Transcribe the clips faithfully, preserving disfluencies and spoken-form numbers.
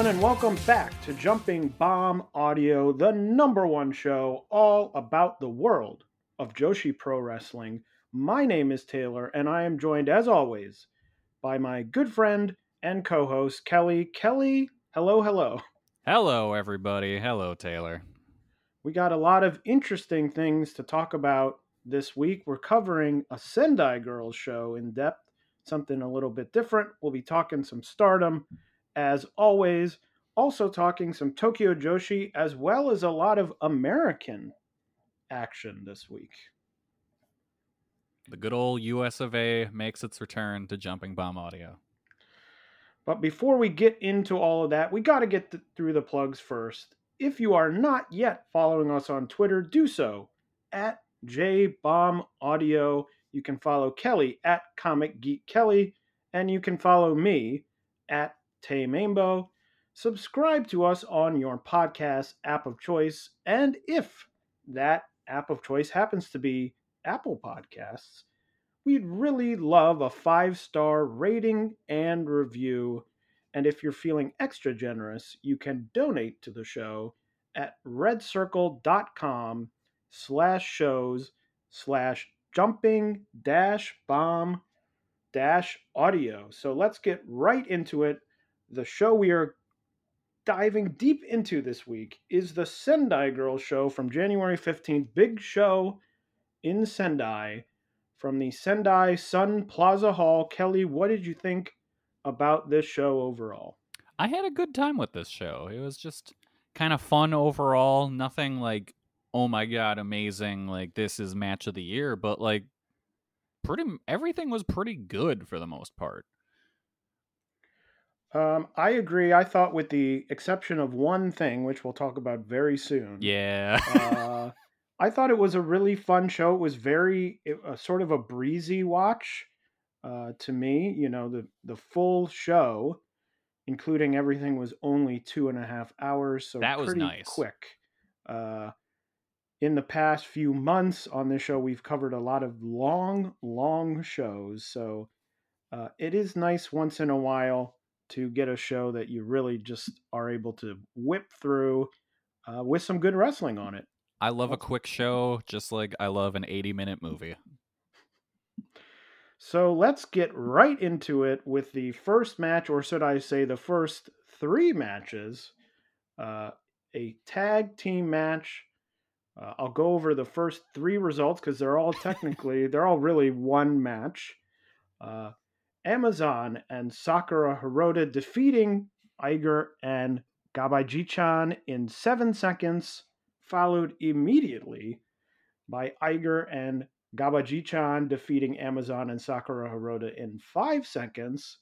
And welcome back to Jumping Bomb Audio, the number one show all about the world of Joshi Pro Wrestling. My name is Taylor, and I am joined, as always, by my good friend and co-host, Kelly. Kelly, hello, hello. Hello, everybody. Hello, Taylor. We got a lot of interesting things to talk about this week. We're covering a Sendai Girls show in depth, something a little bit different. We'll be talking some Stardom, as always, also talking some Tokyo Joshi, as well as a lot of American action this week. The good old U S of A makes its return to Jumping Bomb Audio. But before we get into all of that, we got to get th- through the plugs first. If you are not yet following us on Twitter, do so at J Bomb Audio. You can follow Kelly at Comic Geek Kelly, and you can follow me at Tay Mambo. Subscribe to us on your podcast app of choice, and if that app of choice happens to be Apple Podcasts, we'd really love a five-star rating and review. And if you're feeling extra generous, you can donate to the show at redcircle.com slash shows slash jumping dash bomb dash audio. So let's get right into it. The show we are diving deep into this week is the Sendai Girls show from January fifteenth. Big show in Sendai from the Sendai Sun Plaza Hall. Kelly, what did you think about this show overall? I had a good time with this show. It was just kind of fun overall. Nothing like, oh my God, amazing. Like, this is match of the year. But like, pretty everything was pretty good for the most part. Um, I agree. I thought, with the exception of one thing, which we'll talk about very soon. Yeah. uh, I thought it was a really fun show. It was very it, uh, sort of a breezy watch uh, to me. You know, the, the full show, including everything, was only two and a half hours. So that was nice. Quick. Uh, in the past few months on this show, we've covered a lot of long, long shows. So uh, it is nice once in a while to get a show that you really just are able to whip through uh, with some good wrestling on it. I love a quick show, just like I love an eighty-minute movie. So let's get right into it with the first match, or should I say the first three matches. Uh, a tag team match. Uh, I'll go over the first three results because they're all technically, they're all really one match. Uh, Amazon and Sakura Hirota defeating Iger and Gabajichan in seven seconds, followed immediately by Iger and Gabajichan defeating Amazon and Sakura Hirota in five seconds,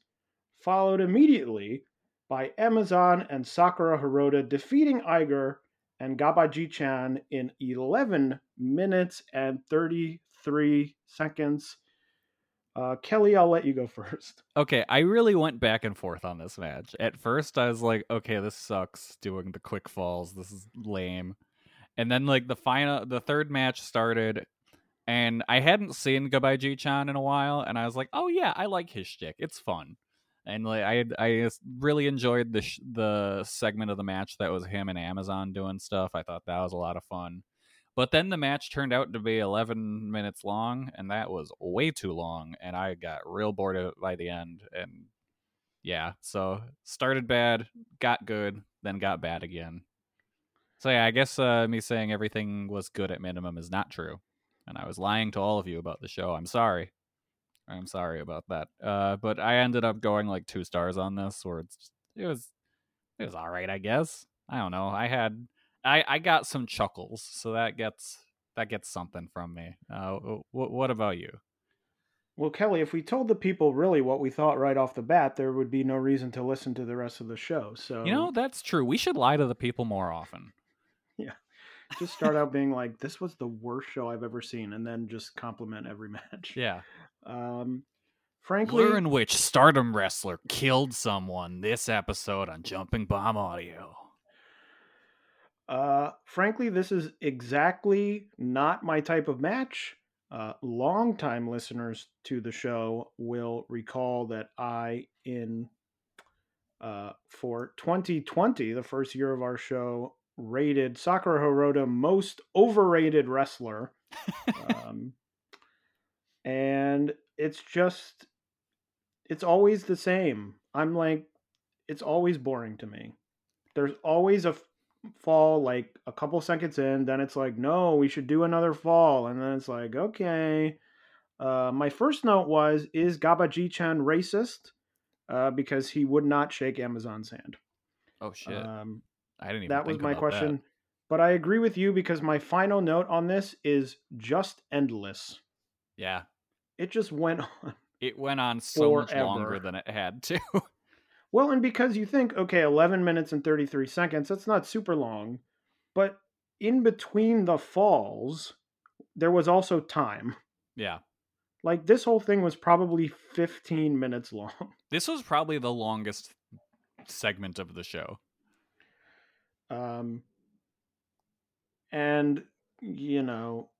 followed immediately by Amazon and Sakura Hirota defeating Iger and Gabajichan in eleven minutes and thirty-three seconds. Uh, Kelly, I'll let you go first. Okay, I really went back and forth on this match. At first, I was like, okay, this sucks, doing the quick falls. This is lame. And then, like, the final, the third match started, and I hadn't seen Gabajichan in a while, and I was like, oh, yeah, I like his shtick. It's fun. And like I I really enjoyed the sh- the segment of the match that was him and Amazon doing stuff. I thought that was a lot of fun. But then the match turned out to be eleven minutes long, and that was way too long, and I got real bored of it by the end. And yeah, so started bad, got good, then got bad again. So yeah, I guess uh, me saying everything was good at minimum is not true. And I was lying to all of you about the show. I'm sorry. I'm sorry about that. Uh, but I ended up going like two stars on this, where it's just, it was it was all right, I guess. I don't know. I had I, I got some chuckles, so that gets that gets something from me. Uh, w- what about you? Well, Kelly, if we told the people really what we thought right off the bat, there would be no reason to listen to the rest of the show. So you know, that's true. We should lie to the people more often. Yeah. Just start out being like, this was the worst show I've ever seen, and then just compliment every match. Yeah. Um, frankly, Lure in which Stardom wrestler killed someone this episode on Jumping Bomb Audio. Uh, frankly, this is exactly not my type of match. Uh, long-time listeners to the show will recall that I, in uh, for twenty twenty, the first year of our show, rated Sakura Hirota most overrated wrestler. um, and it's just, it's always the same. I'm like, it's always boring to me. There's always a f- fall like a couple seconds in, then it's like, no, we should do another fall. And then it's like, okay. Uh, my first note was, is Gabajichan racist? Uh, because he would not shake Amazon's hand. Oh, shit. Um, I didn't even that think was my question, that. But I agree with you because my final note on this is just endless. Yeah, it just went on. It went on so forever. Much longer than it had to. Well, and because you think, okay, eleven minutes and thirty-three seconds, that's not super long, but in between the falls, there was also time. Yeah. Like this whole thing was probably fifteen minutes long. This was probably the longest segment of the show. Um, and you know,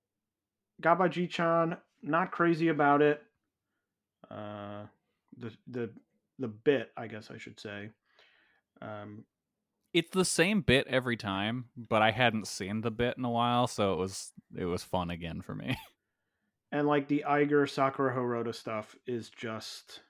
Gabajichan, not crazy about it. Uh, the, the, the bit, I guess I should say, um, it's the same bit every time, but I hadn't seen the bit in a while. So it was, it was fun again for me. And like the Iger Sakura Hirota stuff is just,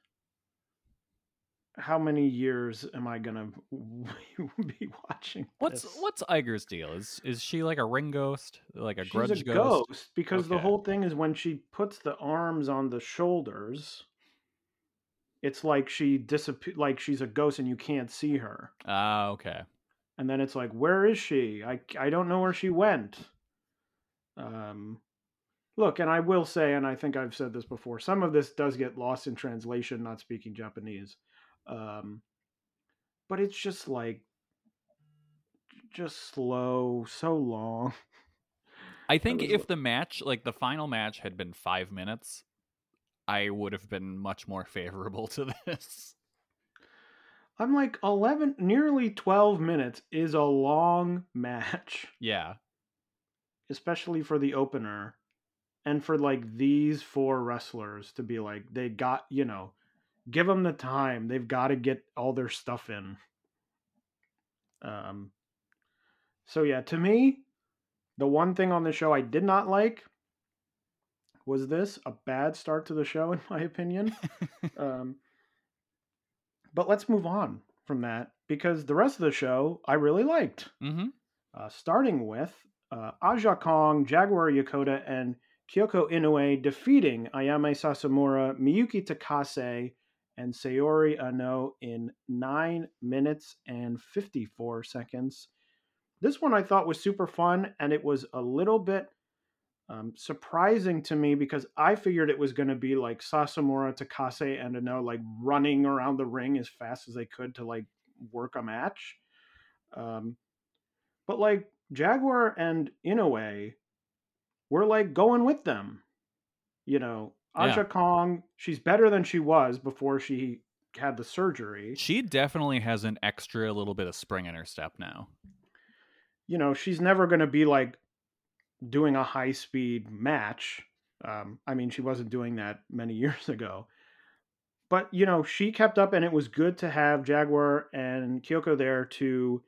how many years am I gonna be watching this? What's what's Iger's deal? Is is she like a ring ghost, like a She's grudge a ghost? ghost? Because okay. The whole thing is when she puts the arms on the shoulders, it's like she disappear, like she's a ghost and you can't see her. Ah, uh, okay. And then it's like, where is she? I I don't know where she went. Um. Look, and I will say, and I think I've said this before, some of this does get lost in translation, not speaking Japanese. Um, but it's just like, just slow, so long. I think if like... the match, like the final match had been five minutes, I would have been much more favorable to this. I'm like eleven, nearly twelve minutes is a long match. Yeah. Especially for the opener and for like these four wrestlers to be like, they got, you know, give them the time. They've got to get all their stuff in. Um. So yeah, to me, the one thing on the show I did not like was this a bad start to the show, in my opinion. um. But let's move on from that because the rest of the show I really liked. Mm-hmm. Uh, starting with uh, Aja Kong, Jaguar Yokota, and Kyoko Inoue defeating Ayame Sasamura, Miyuki Takase, and Sayori Ano in nine minutes and fifty-four seconds. This one I thought was super fun, and it was a little bit um, surprising to me because I figured it was going to be like Sasamura, Takase, and Ano like running around the ring as fast as they could to like work a match. Um, but like Jaguar and Inoue were like going with them, you know. Aja yeah. Kong, she's better than she was before she had the surgery. She definitely has an extra little bit of spring in her step now. You know, she's never going to be like doing a high speed match. Um, I mean, she wasn't doing that many years ago, But, you know, she kept up, and it was good to have Jaguar and Kyoko there to,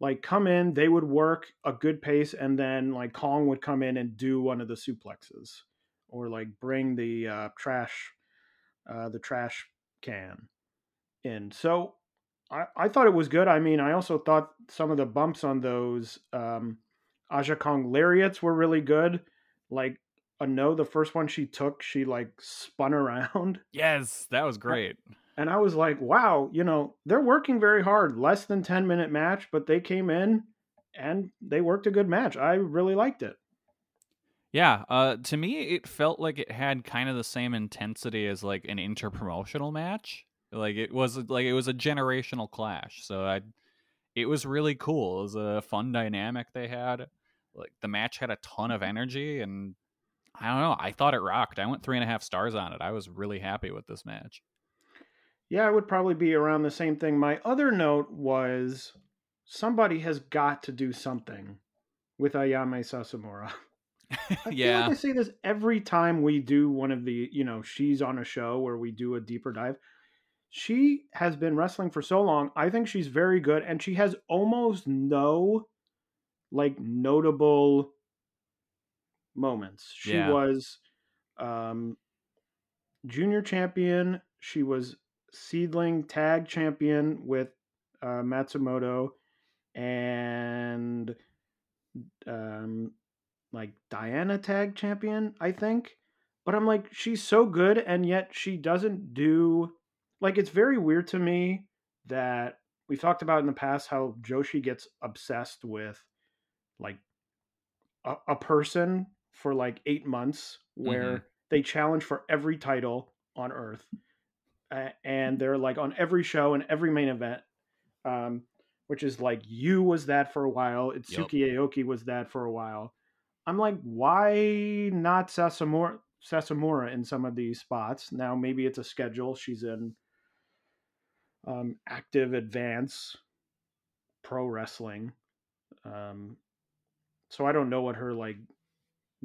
like, come in. They would work a good pace, and then, like, Kong would come in and do one of the suplexes or, like, bring the uh, trash uh, the trash can in. So I, I thought it was good. I mean, I also thought some of the bumps on those um, Aja Kong lariats were really good. Like, Uh, no, the first one she took, she like spun around. Yes, that was great. And I was like, wow, you know, they're working very hard. Less than ten minute match, but they came in and they worked a good match. I really liked it. Yeah, uh, to me, it felt like it had kind of the same intensity as like an interpromotional match. Like it was like it was a generational clash. So I, it was really cool. It was a fun dynamic they had. Like the match had a ton of energy, and I don't know. I thought it rocked. I went three and a half stars on it. I was really happy with this match. Yeah, it would probably be around the same thing. My other note was somebody has got to do something with Ayame Sasamura. I yeah. feel like I say this every time we do one of the, you know, she's on a show where we do a deeper dive. She has been wrestling for so long. I think she's very good, and she has almost no, like, notable moments. She yeah. was um junior champion. She was seedling tag champion with uh Matsumoto, and um like Diana tag champion, I think. But I'm like, she's so good, and yet she doesn't do, like, it's very weird to me that we've talked about in the past how Joshi gets obsessed with like a, a person for like eight months where mm-hmm. they challenge for every title on earth. Uh, and they're like on every show and every main event, um, which is like Yu was that for a while. Itsuki yep. Aoki was that for a while. I'm like, why not Sasamura, Sasamura in some of these spots? Now, maybe it's a schedule. She's in um, active advance pro wrestling. Um, so I don't know what her like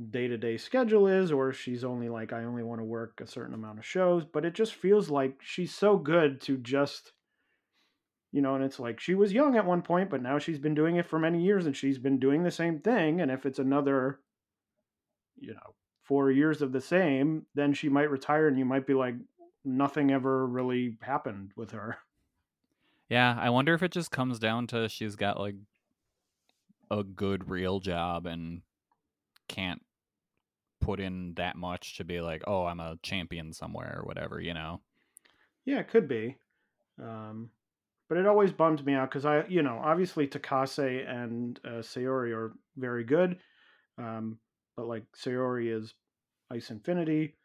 day-to-day schedule is, or she's only like, I only want to work a certain amount of shows, but it just feels like she's so good to just, you know, and it's like she was young at one point, but now she's been doing it for many years and she's been doing the same thing. And if it's another, you know, four years of the same, then she might retire and you might be like, nothing ever really happened with her. Yeah. I wonder if it just comes down to, she's got like a good real job and can't put in that much to be like, oh, I'm a champion somewhere or whatever, you know? Yeah, it could be. Um, but it always bums me out because I, you know, obviously Takase and uh, Sayori are very good. Um, but like Sayori is Ice Infinity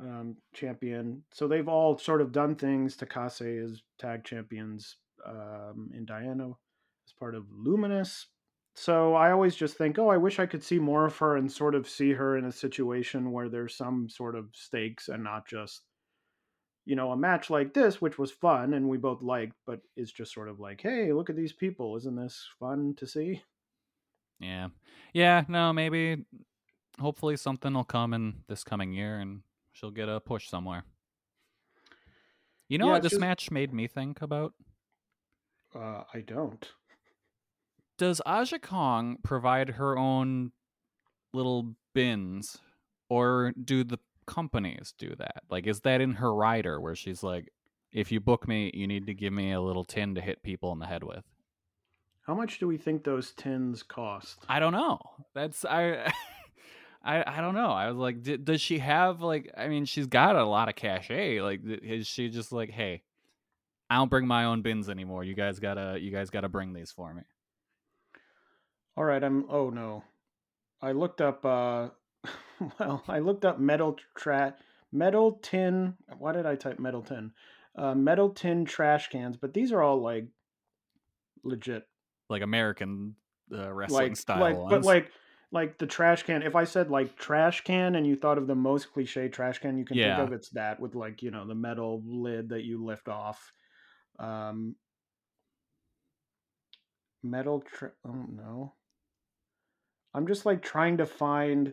um, champion. So they've all sort of done things. Takase is tag champions um, in Diana as part of Luminous. So I always just think, oh, I wish I could see more of her and sort of see her in a situation where there's some sort of stakes and not just, you know, a match like this, which was fun and we both liked, but it's just sort of like, hey, look at these people. Isn't this fun to see? Yeah. Yeah, no, maybe hopefully something will come in this coming year and she'll get a push somewhere. You know yeah, what this just... match made me think about? Uh, I don't. Does Aja Kong provide her own little bins, or do the companies do that? Like, is that in her rider where she's like, if you book me, you need to give me a little tin to hit people in the head with? How much do we think those tins cost? I don't know. That's I, I, I don't know. I was like, d- does she have like, I mean, she's got a lot of cachet. Like, is she just like, hey, I don't bring my own bins anymore. You guys gotta, you guys gotta bring these for me. All right, I'm, oh no. I looked up, uh, well, I looked up metal tra- metal tin, why did I type metal tin? Uh, metal tin trash cans, but these are all like legit. Like American uh, wrestling like, style like, ones. But like, like the trash can, if I said like trash can and you thought of the most cliche trash can you can yeah. think of, it's that with like, you know, the metal lid that you lift off. Um, metal, tra- oh no. I'm just like trying to find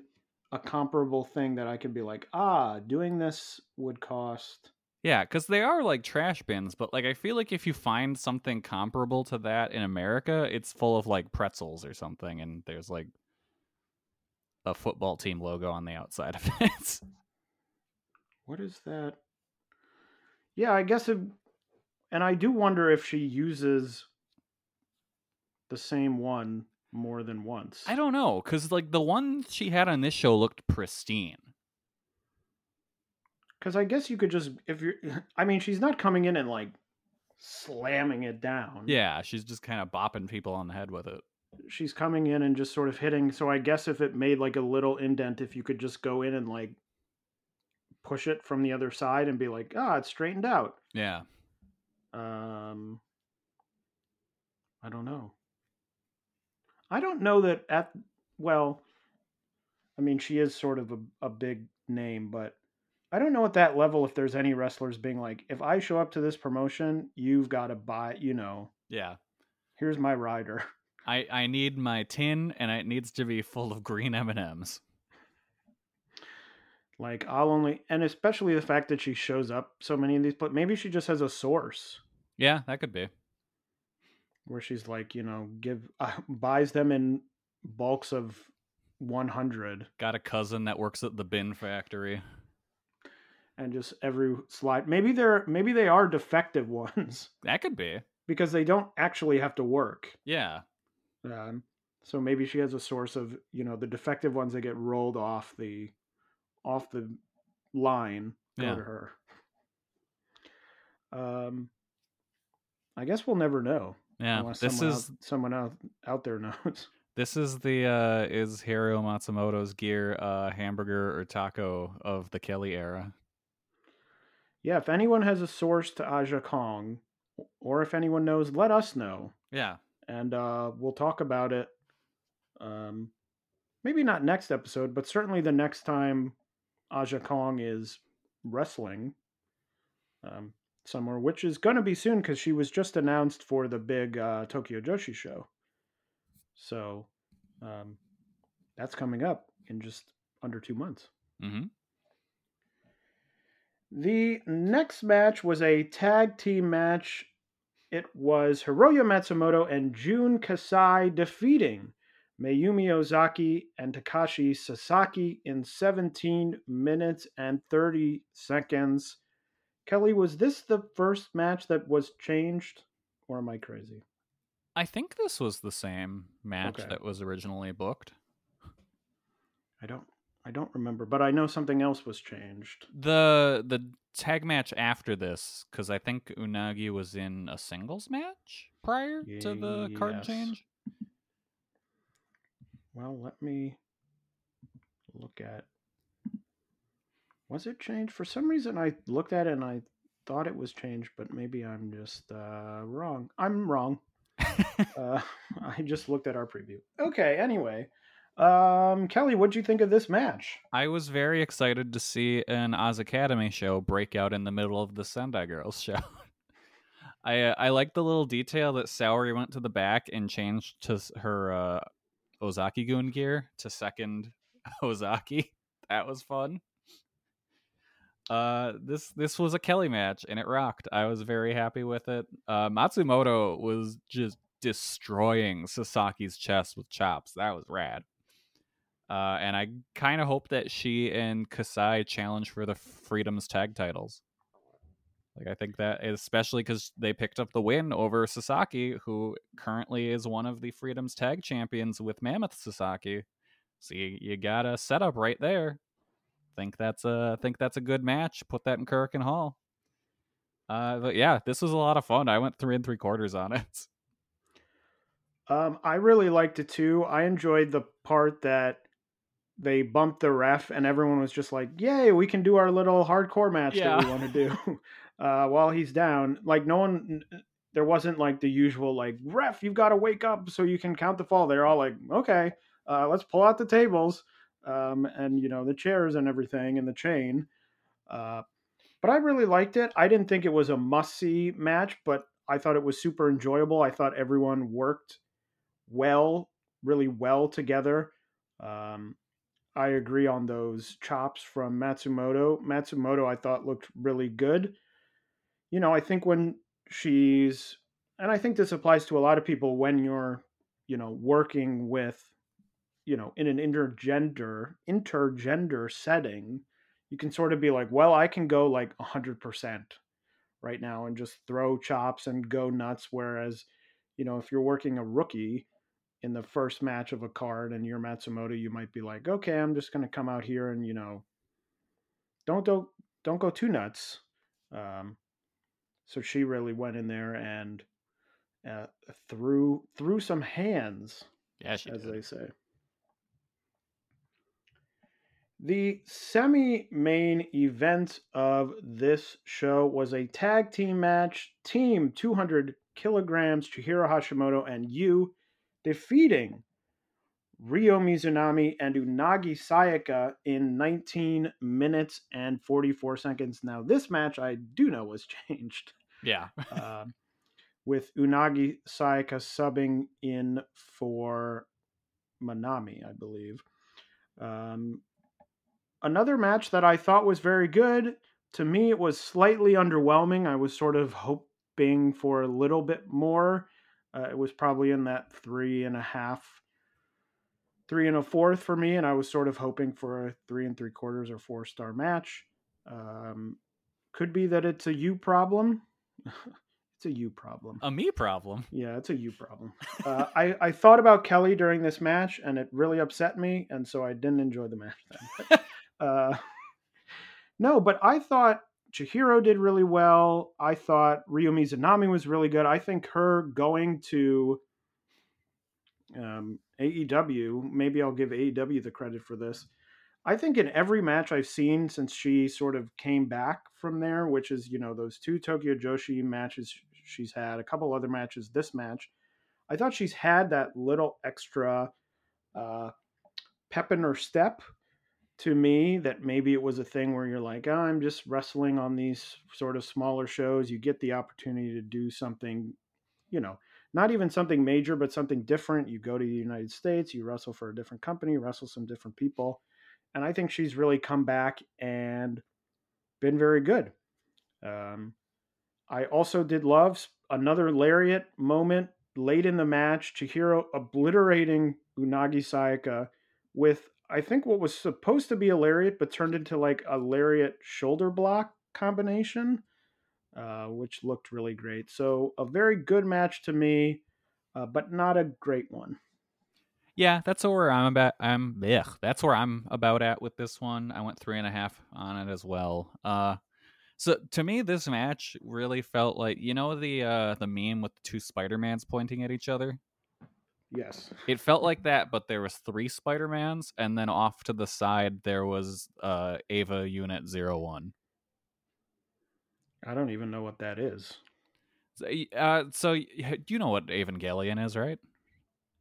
a comparable thing that I can be like, ah, doing this would cost Yeah, because they are like trash bins, but like I feel like if you find something comparable to that in America, it's full of like pretzels or something, and there's like a football team logo on the outside of it. What is that? Yeah, I guess it... And I do wonder if she uses the same one more than once. I don't know, because like the one she had on this show looked pristine. Because I guess you could just, if you're, I mean, she's not coming in and like slamming it down. Yeah, she's just kind of bopping people on the head with it. She's coming in and just sort of hitting. So I guess if it made like a little indent, if you could just go in and like push it from the other side and be like, ah, oh, it's straightened out. Yeah. Um, I don't know. I don't know that at, well, I mean, she is sort of a, a big name, but I don't know at that level if there's any wrestlers being like, if I show up to this promotion, you've got to buy, you know. Yeah. Here's my rider. I, I need my tin, and it needs to be full of green M and M's. Like, I'll only, and especially the fact that she shows up so many of these, but maybe she just has a source. Yeah, that could be. Where she's like, you know, give, uh, buys them in bulks of one hundred. Got a cousin that works at the bin factory. And just every slide, maybe they're, maybe they are defective ones. That could be. Because they don't actually have to work. Yeah. Um, so maybe she has a source of, you know, the defective ones that get rolled off the, off the line. Go yeah. to her. Um, I guess we'll never know. Yeah. Unless this someone is out, someone out, out there knows. This is the, uh, is Hiroyo Matsumoto's gear, uh, hamburger or taco of the Kelly era. Yeah, if anyone has a source to Aja Kong, or if anyone knows, let us know. Yeah. And uh, we'll talk about it. Um, maybe not next episode, but certainly the next time Aja Kong is wrestling um, somewhere, which is going to be soon because she was just announced for the big uh, Tokyo Joshi show. So um, that's coming up in just under two months. Mm-hmm. The next match was a tag team match. It was Hiroyo Matsumoto and Jun Kasai defeating Mayumi Ozaki and Takashi Sasaki in seventeen minutes and thirty seconds. Kelly, was this the first match that was changed, or am I crazy? I think this was the same match okay. that was originally booked. I don't I don't remember, but I know something else was changed. The the tag match after this, because I think Unagi was in a singles match prior yes. to the card change. Well, let me look at... Was it changed? For some reason, I looked at it and I thought it was changed, but maybe I'm just uh, wrong. I'm wrong. uh, I just looked at our preview. Okay, anyway... Um, Kelly, what'd you think of this match? I was very excited to see an Oz Academy show break out in the middle of the Sendai Girls show. I uh, I like the little detail that Saori went to the back and changed to her uh, Ozaki-gun gear to second Ozaki. That was fun. Uh, this this was a Kelly match, and it rocked. I was very happy with it. Uh, Matsumoto was just destroying Sasaki's chest with chops. That was rad. Uh, and I kind of hope that she and Kasai challenge for the Freedoms Tag titles. Like I think that, especially because they picked up the win over Sasaki, who currently is one of the Freedoms Tag champions with Mammoth Sasaki. So you, you got a setup right there. Think that's a think that's a good match. Put that in Kurikan Hall. Uh, but yeah, this was a lot of fun. I went three and three quarters on it. Um, I really liked it too. I enjoyed the part that they bumped the ref and everyone was just like, yay, we can do our little hardcore match yeah. that we want to do uh, while he's down. Like no one, there wasn't like the usual like, ref, you've got to wake up so you can count the fall. They're all like, okay, uh, let's pull out the tables um, and, you know, the chairs and everything and the chain. Uh, but I really liked it. I didn't think it was a must-see match, but I thought it was super enjoyable. I thought everyone worked well, really well together. Um, I agree on those chops from Matsumoto. Matsumoto, I thought, looked really good. you know, I think when she's, and I think this applies to a lot of people, when you're, you know, working with, you know, in an intergender, intergender setting, you can sort of be like, well, I can go like one hundred percent right now and just throw chops and go nuts. Whereas, you know, if you're working a rookie in the first match of a card and you're Matsumoto, you might be like, okay, I'm just going to come out here and, you know, don't, don't, don't go too nuts. Um, so she really went in there and uh, threw, threw some hands, yeah, she as did. They say. The semi-main event of this show was a tag team match. Team two hundred kilograms, Chihiro Hashimoto and Yu, defeating Ryo Mizunami and Unagi Sayaka in nineteen minutes and forty-four seconds. Now, this match I do know was changed. Yeah. uh, with Unagi Sayaka subbing in for Manami, I believe. Um... Another match that I thought was very good, to me it was slightly underwhelming. I was sort of hoping for a little bit more. Uh, it was probably in that three and a half, three and a fourth for me, and I was sort of hoping for a three and three quarters or four star match. Um, could be that it's a you problem. It's a you problem. A me problem? Yeah, it's a you problem. uh, I, I thought about Kelly during this match, and it really upset me, and so I didn't enjoy the match then. Uh, no, but I thought Chihiro did really well. I thought Ryo Mizunami was really good. I think her going to um, A E W, maybe I'll give A E W the credit for this. I think in every match I've seen since she sort of came back from there, which is, you know, those two Tokyo Joshi matches she's had, a couple other matches, this match, I thought she's had that little extra uh, pep in her step. To me, that maybe it was a thing where you're like, oh, I'm just wrestling on these sort of smaller shows. You get the opportunity to do something, you know, not even something major, but something different. You go to the United States, you wrestle for a different company, wrestle some different people. And I think she's really come back and been very good. Um, I also did love another lariat moment late in the match. Chihiro obliterating Unagi Sayaka with, I think, what was supposed to be a lariat, but turned into like a lariat shoulder block combination, uh, which looked really great. So a very good match to me, uh, but not a great one. Yeah, that's where I'm about. I'm ugh, that's where I'm about at with this one. I went three and a half on it as well. Uh, so to me, this match really felt like, you know, the uh, the meme with the two Spider-Mans pointing at each other. Yes, it felt like that, but there was three Spider-Mans, and then off to the side there was uh, Ava Unit zero one. I don't even know what that is. So, uh, so you know what Evangelion is, right?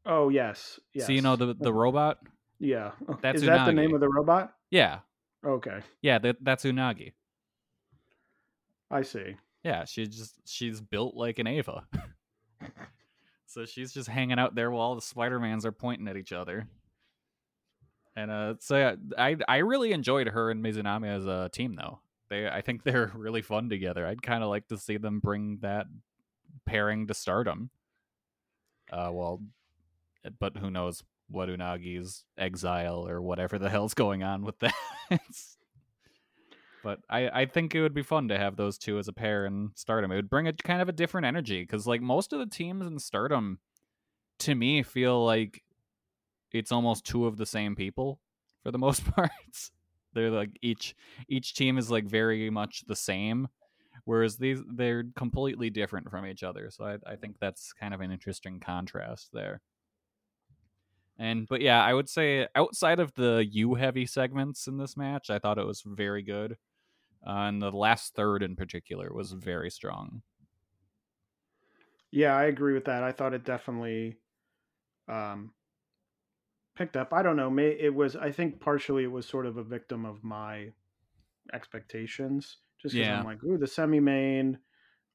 Oh yes. yes. So you know the the robot? Yeah. That's is Unagi. That the name of the robot? Yeah. Okay. Yeah, that, that's Unagi. I see. Yeah, she just she's built like an Ava. So she's just hanging out there while all the Spider-Mans are pointing at each other. And uh, so yeah, I I really enjoyed her and Mizunami as a team, though. They I think they're really fun together. I'd kind of like to see them bring that pairing to Stardom. Uh, well, but who knows what Unagi's exile or whatever the hell's going on with that. But I, I think it would be fun to have those two as a pair in Stardom. It would bring a kind of a different energy because, like, most of the teams in Stardom, to me, feel like it's almost two of the same people for the most part. They're like each each team is like very much the same, whereas these they're completely different from each other. So I, I think that's kind of an interesting contrast there. And but yeah, I would say outside of the U heavy segments in this match, I thought it was very good. Uh, and the last third in particular was very strong. Yeah, I agree with that. I thought it definitely um, picked up. I don't know. It was, I think partially it was sort of a victim of my expectations. Just because yeah. I'm like, ooh, the semi-main.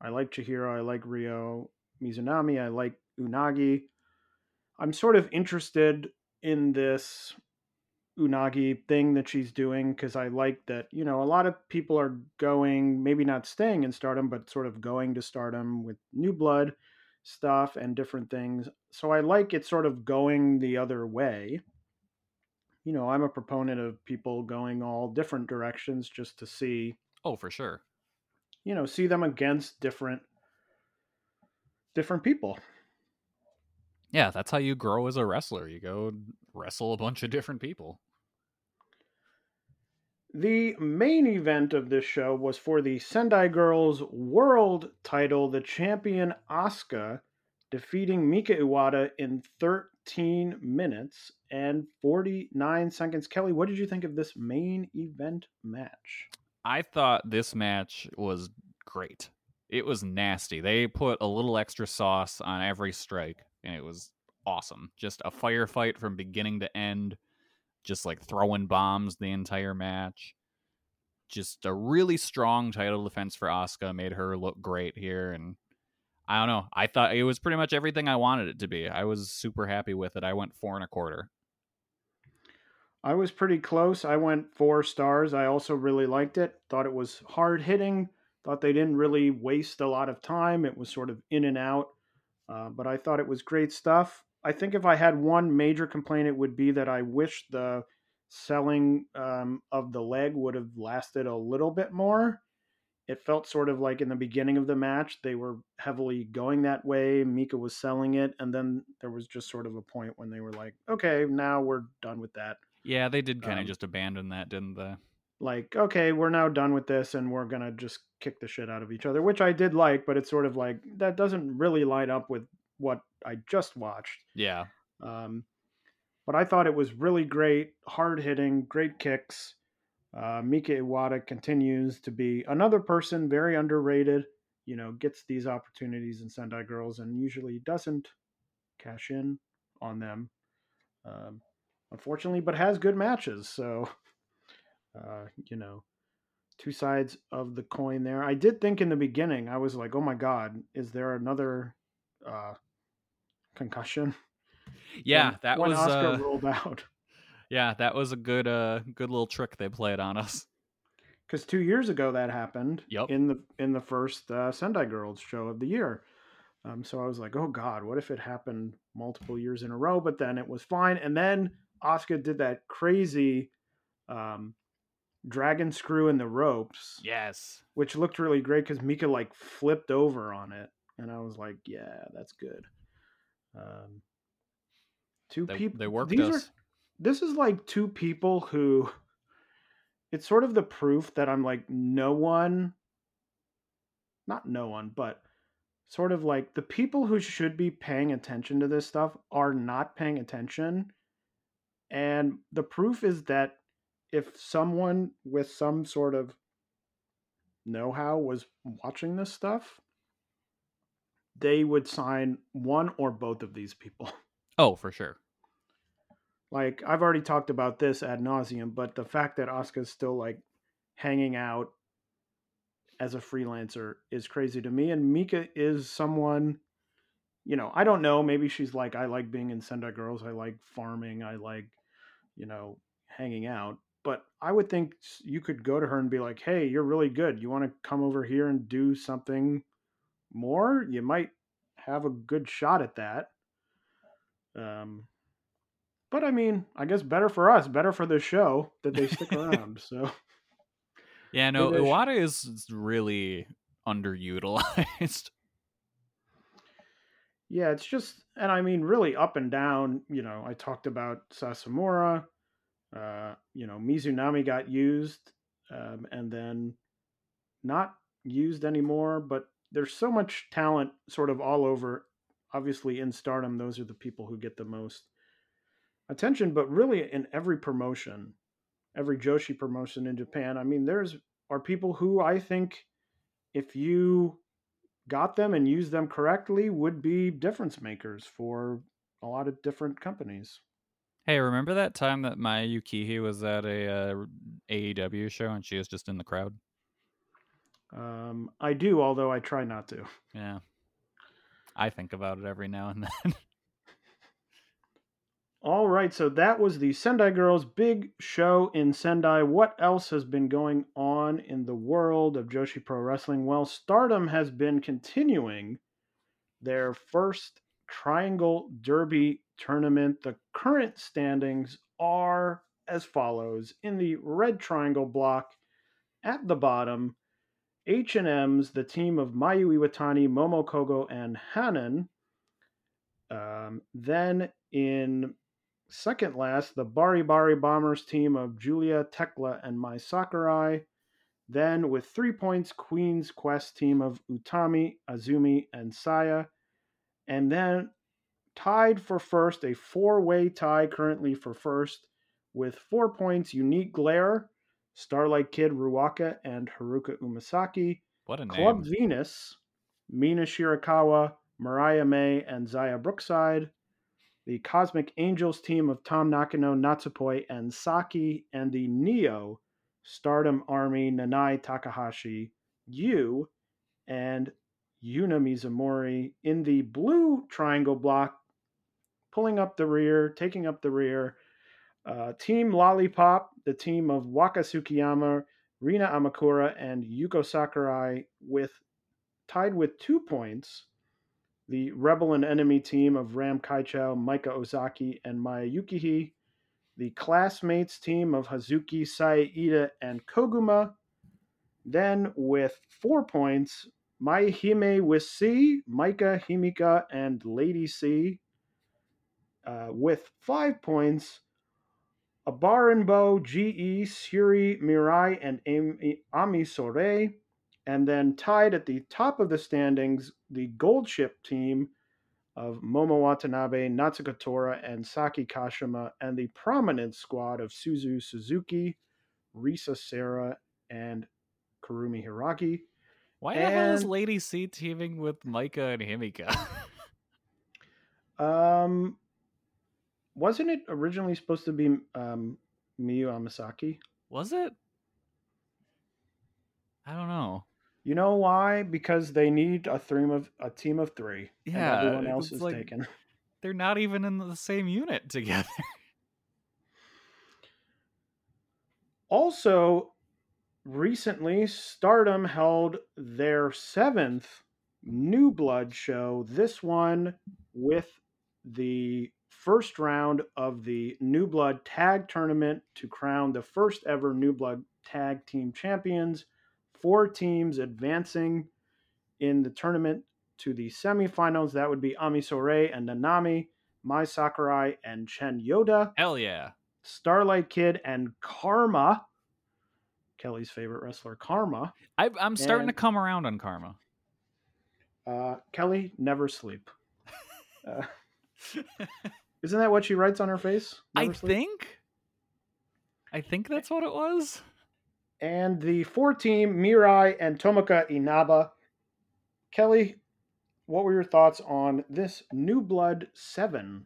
I like Chihiro. I like Ryo Mizunami. I like Unagi. I'm sort of interested in this Unagi thing that she's doing, because I like that, you know, a lot of people are going, maybe not staying in Stardom, but sort of going to Stardom with new blood stuff and different things. So I like it sort of going the other way. You know, I'm a proponent of people going all different directions just to see. Oh, for sure. You know, see them against different different people. Yeah, that's how you grow as a wrestler. You go wrestle a bunch of different people. The main event of this show was for the Sendai Girls World title, the champion Asuka defeating Mika Iwata in thirteen minutes and forty-nine seconds. Kelly, what did you think of this main event match? I thought this match was great. It was nasty. They put a little extra sauce on every strike, and it was awesome. Just a firefight from beginning to end. Just like throwing bombs the entire match. Just a really strong title defense for Asuka. Made her look great here. And I don't know. I thought it was pretty much everything I wanted it to be. I was super happy with it. I went four and a quarter. I was pretty close. I went four stars. I also really liked it. Thought it was hard hitting. Thought they didn't really waste a lot of time. It was sort of in and out. Uh, but I thought it was great stuff. I think if I had one major complaint, it would be that I wish the selling um, of the leg would have lasted a little bit more. It felt sort of like in the beginning of the match, they were heavily going that way. Mika was selling it. And then there was just sort of a point when they were like, okay, now we're done with that. Yeah, they did kind um, of just abandon that, didn't they? Like, okay, we're now done with this and we're going to just kick the shit out of each other, which I did like, but it's sort of like that doesn't really line up with what I just watched. Yeah. Um, but I thought it was really great, hard hitting, great kicks. Uh, Mika Iwata continues to be another person, very underrated, you know, gets these opportunities in Sendai Girls and usually doesn't cash in on them, um, unfortunately, but has good matches. So, uh, you know, two sides of the coin there. I did think in the beginning, I was like, oh my God, is there another uh concussion? Yeah, when, that when was Asuka uh, rolled out. Yeah, that was a good uh good little trick they played on us, because two years ago that happened. Yep. in the in the first uh Sendai Girls show of the year. Um so I was like, oh God, what if it happened multiple years in a row? But then it was fine. And then Asuka did that crazy um dragon screw in the ropes. Yes, which looked really great because Mika like flipped over on it. And I was like, yeah, that's good. Um, two they, people. They worked these us. Are, this is like two people who, it's sort of the proof that I'm like, no one, not no one, but sort of like the people who should be paying attention to this stuff are not paying attention. And the proof is that if someone with some sort of know-how was watching this stuff, they would sign one or both of these people. Oh, for sure. Like, I've already talked about this ad nauseum, but the fact that Asuka's still, like, hanging out as a freelancer is crazy to me. And Mika is someone, you know, I don't know. Maybe she's like, I like being in Sendai Girls. I like farming. I like, you know, hanging out. But I would think you could go to her and be like, hey, you're really good. You want to come over here and do something more? You might have a good shot at that. Um but I mean, I guess better for us, better for the show that they stick around. So yeah, no, Iwata is really underutilized. Yeah, it's just, and I mean really up and down. You know, I talked about Sasamura, uh you know, Mizunami got used um and then not used anymore, but there's so much talent sort of all over. Obviously in Stardom, those are the people who get the most attention, but really in every promotion, every Joshi promotion in Japan, I mean, there's are people who I think if you got them and used them correctly would be difference makers for a lot of different companies. Hey, remember that time that Mai Yukihi was at a uh, A E W show and she was just in the crowd? Um, I do, although I try not to. Yeah. I think about it every now and then. All right, so that was the Sendai Girls big show in Sendai. What else has been going on in the world of Joshi Pro Wrestling? Well, Stardom has been continuing their first Triangle Derby tournament. The current standings are as follows. In the red triangle block at the bottom, H and M's, the team of Mayu Iwatani, Momokogo, and Hanan. Um, then in second last, the Bari Bari Bombers team of Julia, Tekla, and Mai Sakurai. Then with three points, Queen's Quest team of Utami, Azumi, and Saya. And then tied for first, a four-way tie currently for first with four points, Unique Glare, Starlight Kid, Ruaka, and Haruka Umesaki. What a name. Club Venus, Mina Shirakawa, Mariah May, and Zaya Brookside. The Cosmic Angels team of Tam Nakano, Natsupoi, and Saki, and the Neo Stardom Army, Nanai Takahashi, Yu, and Yuna Mizumori. In the blue triangle block, pulling up the rear, taking up the rear, uh, Team Lollipop, the team of Waka Sukiyama, Rina Amakura, and Yuko Sakurai, with tied with two points, the Rebel and Enemy team of Ram Kaichou, Mika Ozaki, and Maya Yukihi. The Classmates team of Hazuki, Saeida, and Koguma. Then with four points, Maihime with C, Mika, Himika, and Lady C. Uh, with five points, Abarinbo, G E, Suri, Mirai, and Ami Sore. And then tied at the top of the standings, the Gold Ship team of Momo Watanabe, Natsuka Tora, and Saki Kashima, and the Prominence squad of Suzu Suzuki, Risa Serra, and Kurumi Hiraki. Why the hell is Lady C teaming with Mika and Himika? um, wasn't it originally supposed to be um, Miyu Amasaki? Was it? I don't know. You know why? Because they need a theme of a team of three. Yeah, and everyone else is like, taken. They're not even in the same unit together. Also, recently, Stardom held their seventh New Blood show. This one with the first round of the New Blood Tag Tournament to crown the first ever New Blood Tag Team Champions. Four teams advancing in the tournament to the semifinals. That would be Ami Sore and Nanami, Mai Sakurai and Chen Yoda. Hell yeah. Starlight Kid and Karma. Kelly's favorite wrestler, Karma. I, I'm starting and, to come around on Karma. Uh, Kelly, never sleep. uh, isn't that what she writes on her face? Never I sleep? think. I think that's what it was. And the four-team, Mirai and Tomoka Inaba. Kelly, what were your thoughts on this New Blood seven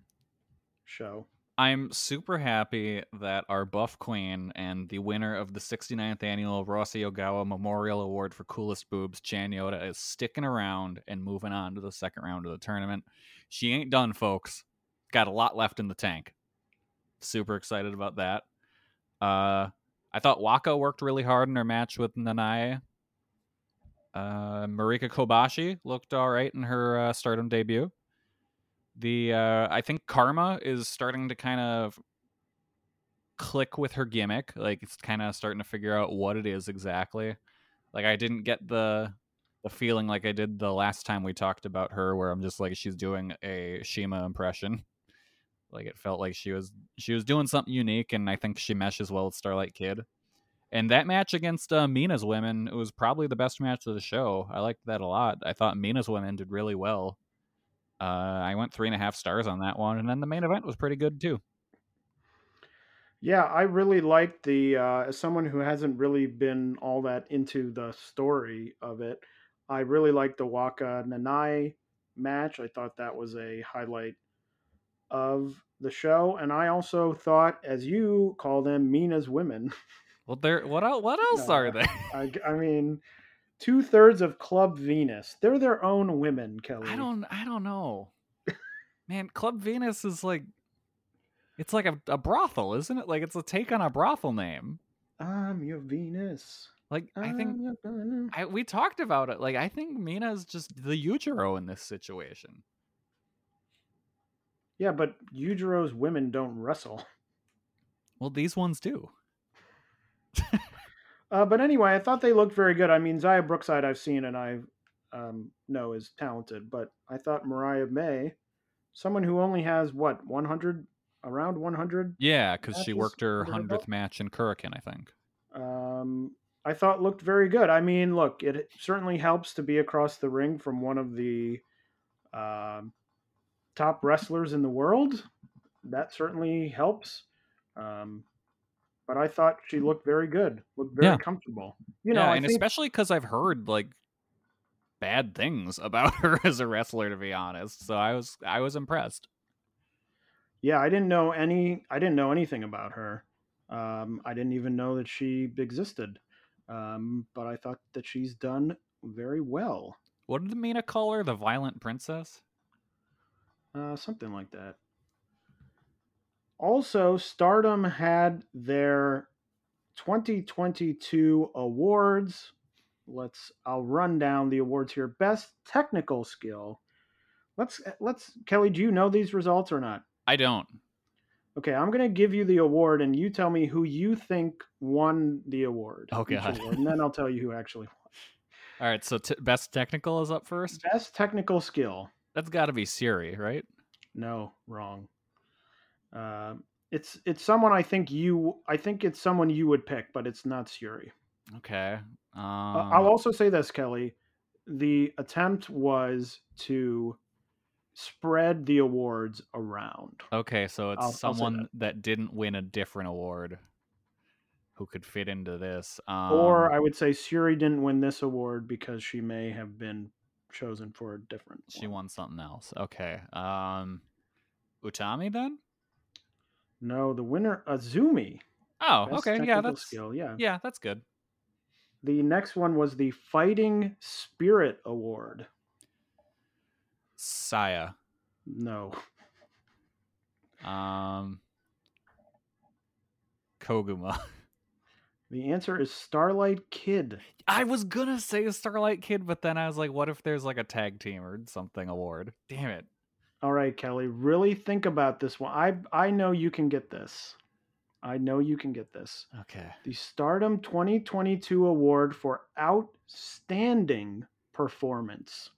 show? I'm super happy that our buff queen and the winner of the sixty-ninth annual Rossi Ogawa Memorial Award for Coolest Boobs, Chan Yoda, is sticking around and moving on to the second round of the tournament. She ain't done, folks. Got a lot left in the tank. Super excited about that. Uh... I thought Waka worked really hard in her match with Nanai. Uh, Marika Kobashi looked all right in her uh, Stardom debut. The uh, I think Karma is starting to kind of click with her gimmick. Like, it's kind of starting to figure out what it is exactly. Like, I didn't get the, the feeling like I did the last time we talked about her, where I'm just like, she's doing a Shima impression. Like, it felt like she was she was doing something unique, and I think she meshes well with Starlight Kid. And that match against uh, Mina's Women, it was probably the best match of the show. I liked that a lot. I thought Mina's Women did really well. Uh, I went three and a half stars on that one, and then the main event was pretty good, too. Yeah, I really liked the... Uh, as someone who hasn't really been all that into the story of it, I really liked the Waka Nanai match. I thought that was a highlight of the show, and I also thought, as you call them, Mina's Women. Well, they're what? What else no, are they? I, I mean, two thirds of Club Venus. They're their own women, Kelly. I don't. I don't know, man. Club Venus is like It's like a, a brothel, isn't it? Like, it's a take on a brothel name. I'm your Venus. Like, I'm I think I, we talked about it. Like, I think Mina's just the Yujiro in this situation. Yeah, but Yujiro's women don't wrestle. Well, these ones do. uh, but anyway, I thought they looked very good. I mean, Zaya Brookside I've seen and I um, know is talented, but I thought Mariah May, someone who only has, what, one hundred Around one hundred? Yeah, because she worked her hundredth match in Kurikan, I think. Um, I thought looked very good. I mean, look, it certainly helps to be across the ring from one of the uh, top wrestlers in the world. That certainly helps. Um, but I thought she looked very good, looked very yeah. comfortable. You know, yeah, I and think... especially because I've heard, like, bad things about her as a wrestler, to be honest. So I was I was impressed. Yeah, I didn't know any. I didn't know anything about her. Um, I didn't even know that she existed. Um, but I thought that she's done very well. What did Mina call her? The Violent Princess? Uh, something like that. Also, Stardom had their twenty twenty-two awards. Let's. I'll run down the awards here. Best technical skill. Let's. Let's. Kelly, do you know these results or not? I don't. Okay, I'm going to give you the award, and you tell me who you think won the award. Oh, God. Award, and then I'll tell you who actually won. All right, so t- best technical is up first? Best technical skill. That's got to be Siri, right? No, wrong. Uh, it's it's someone I think you... I think it's someone you would pick, but it's not Siri. Okay. Um... Uh, I'll also say this, Kelly. The attempt was to... spread the awards around. Okay, so it's I'll, someone I'll that. that didn't win a different award who could fit into this. Um, or I would say Siri didn't win this award because she may have been chosen for a different She one. won something else. Okay. Um, Utami then? No, the winner, Azumi. Oh, Best okay. Yeah, that's skill. Yeah. yeah, that's good. The next one was the Fighting Spirit Award. Saya. No. Um. Koguma. The answer is Starlight Kid. I was gonna say Starlight Kid, but then I was like, what if there's like a tag team or something award? Damn it. All right, Kelly, really think about this one. I I know you can get this. I know you can get this. Okay. The Stardom twenty twenty-two award for outstanding performance.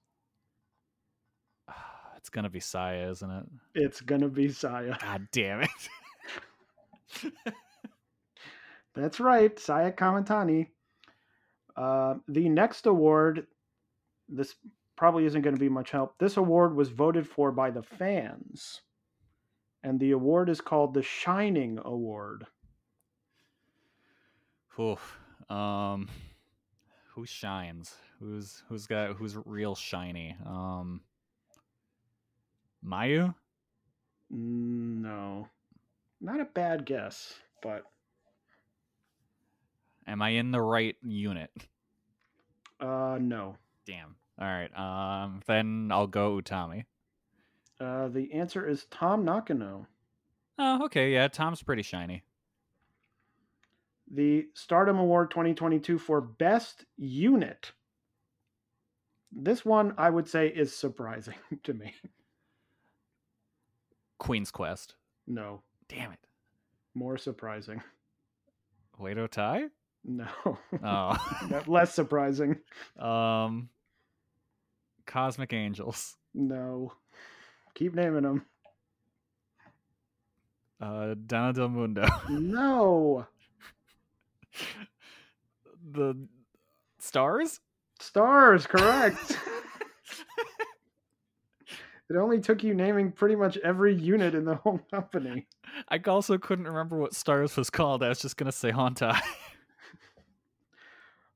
It's gonna be Saya, isn't it? It's gonna be Saya. God damn it! That's right, Saya Kamitani. Uh, the next award, this probably isn't going to be much help. This award was voted for by the fans, and the award is called the Shining Award. Oof. Um, who shines? Who's who's got who's real shiny? Um. Mayu? No. Not a bad guess, but... Am I in the right unit? Uh, no. Damn. All right, um, then I'll go Utami. Uh, the answer is Tam Nakano. Oh, okay, yeah, Tom's pretty shiny. The Stardom Award twenty twenty-two for Best Unit. This one, I would say, is surprising to me. Queen's Quest. No. Damn it. More surprising. Uedo Tai? No. Oh. Less surprising. Um, Cosmic Angels. No. Keep naming them. Uh, Donna Del Mundo. No. The Stars? Stars, correct. It only took you naming pretty much every unit in the whole company. I also couldn't remember what Stars was called. I was just going to say Hontai.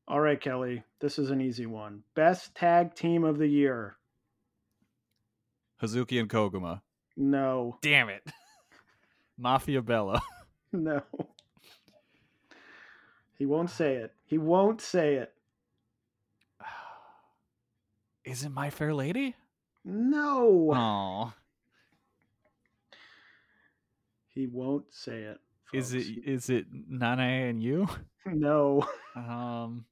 All right, Kelly. This is an easy one. Best Tag Team of the Year. Hazuki and Koguma. No. Damn it. Mafia Bella. No. He won't say it. He won't say it. Is it My Fair Lady? No. Oh. He won't say it. Folks. Is it is it Nana and you? No. Um,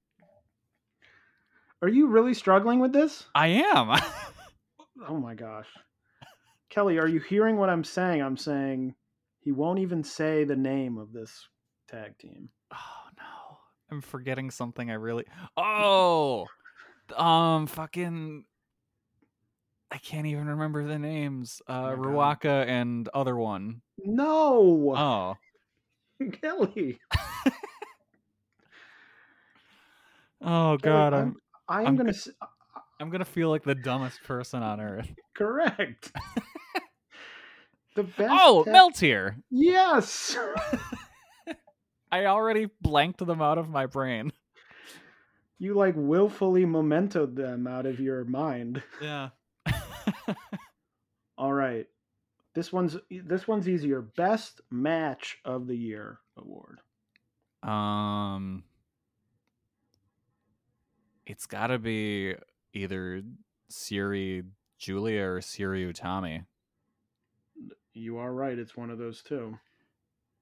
Are you really struggling with this? I am. Oh my gosh. Kelly, are you hearing what I'm saying? I'm saying he won't even say the name of this tag team. Oh no. I'm forgetting something I really Oh. um fucking I can't even remember the names. Uh, no. Ruaka and other one. No. Oh. Kelly. Oh god, I'm I'm, I'm going to I'm going to feel like the dumbest person on earth. Correct. The best Oh, tech... Meltier. Yes. I already blanked them out of my brain. You like willfully mementoed them out of your mind. Yeah. All right. This one's this one's easier. Best match of the year award. Um It's got to be either Siri Julia or Siri Utami. You are right. It's one of those two.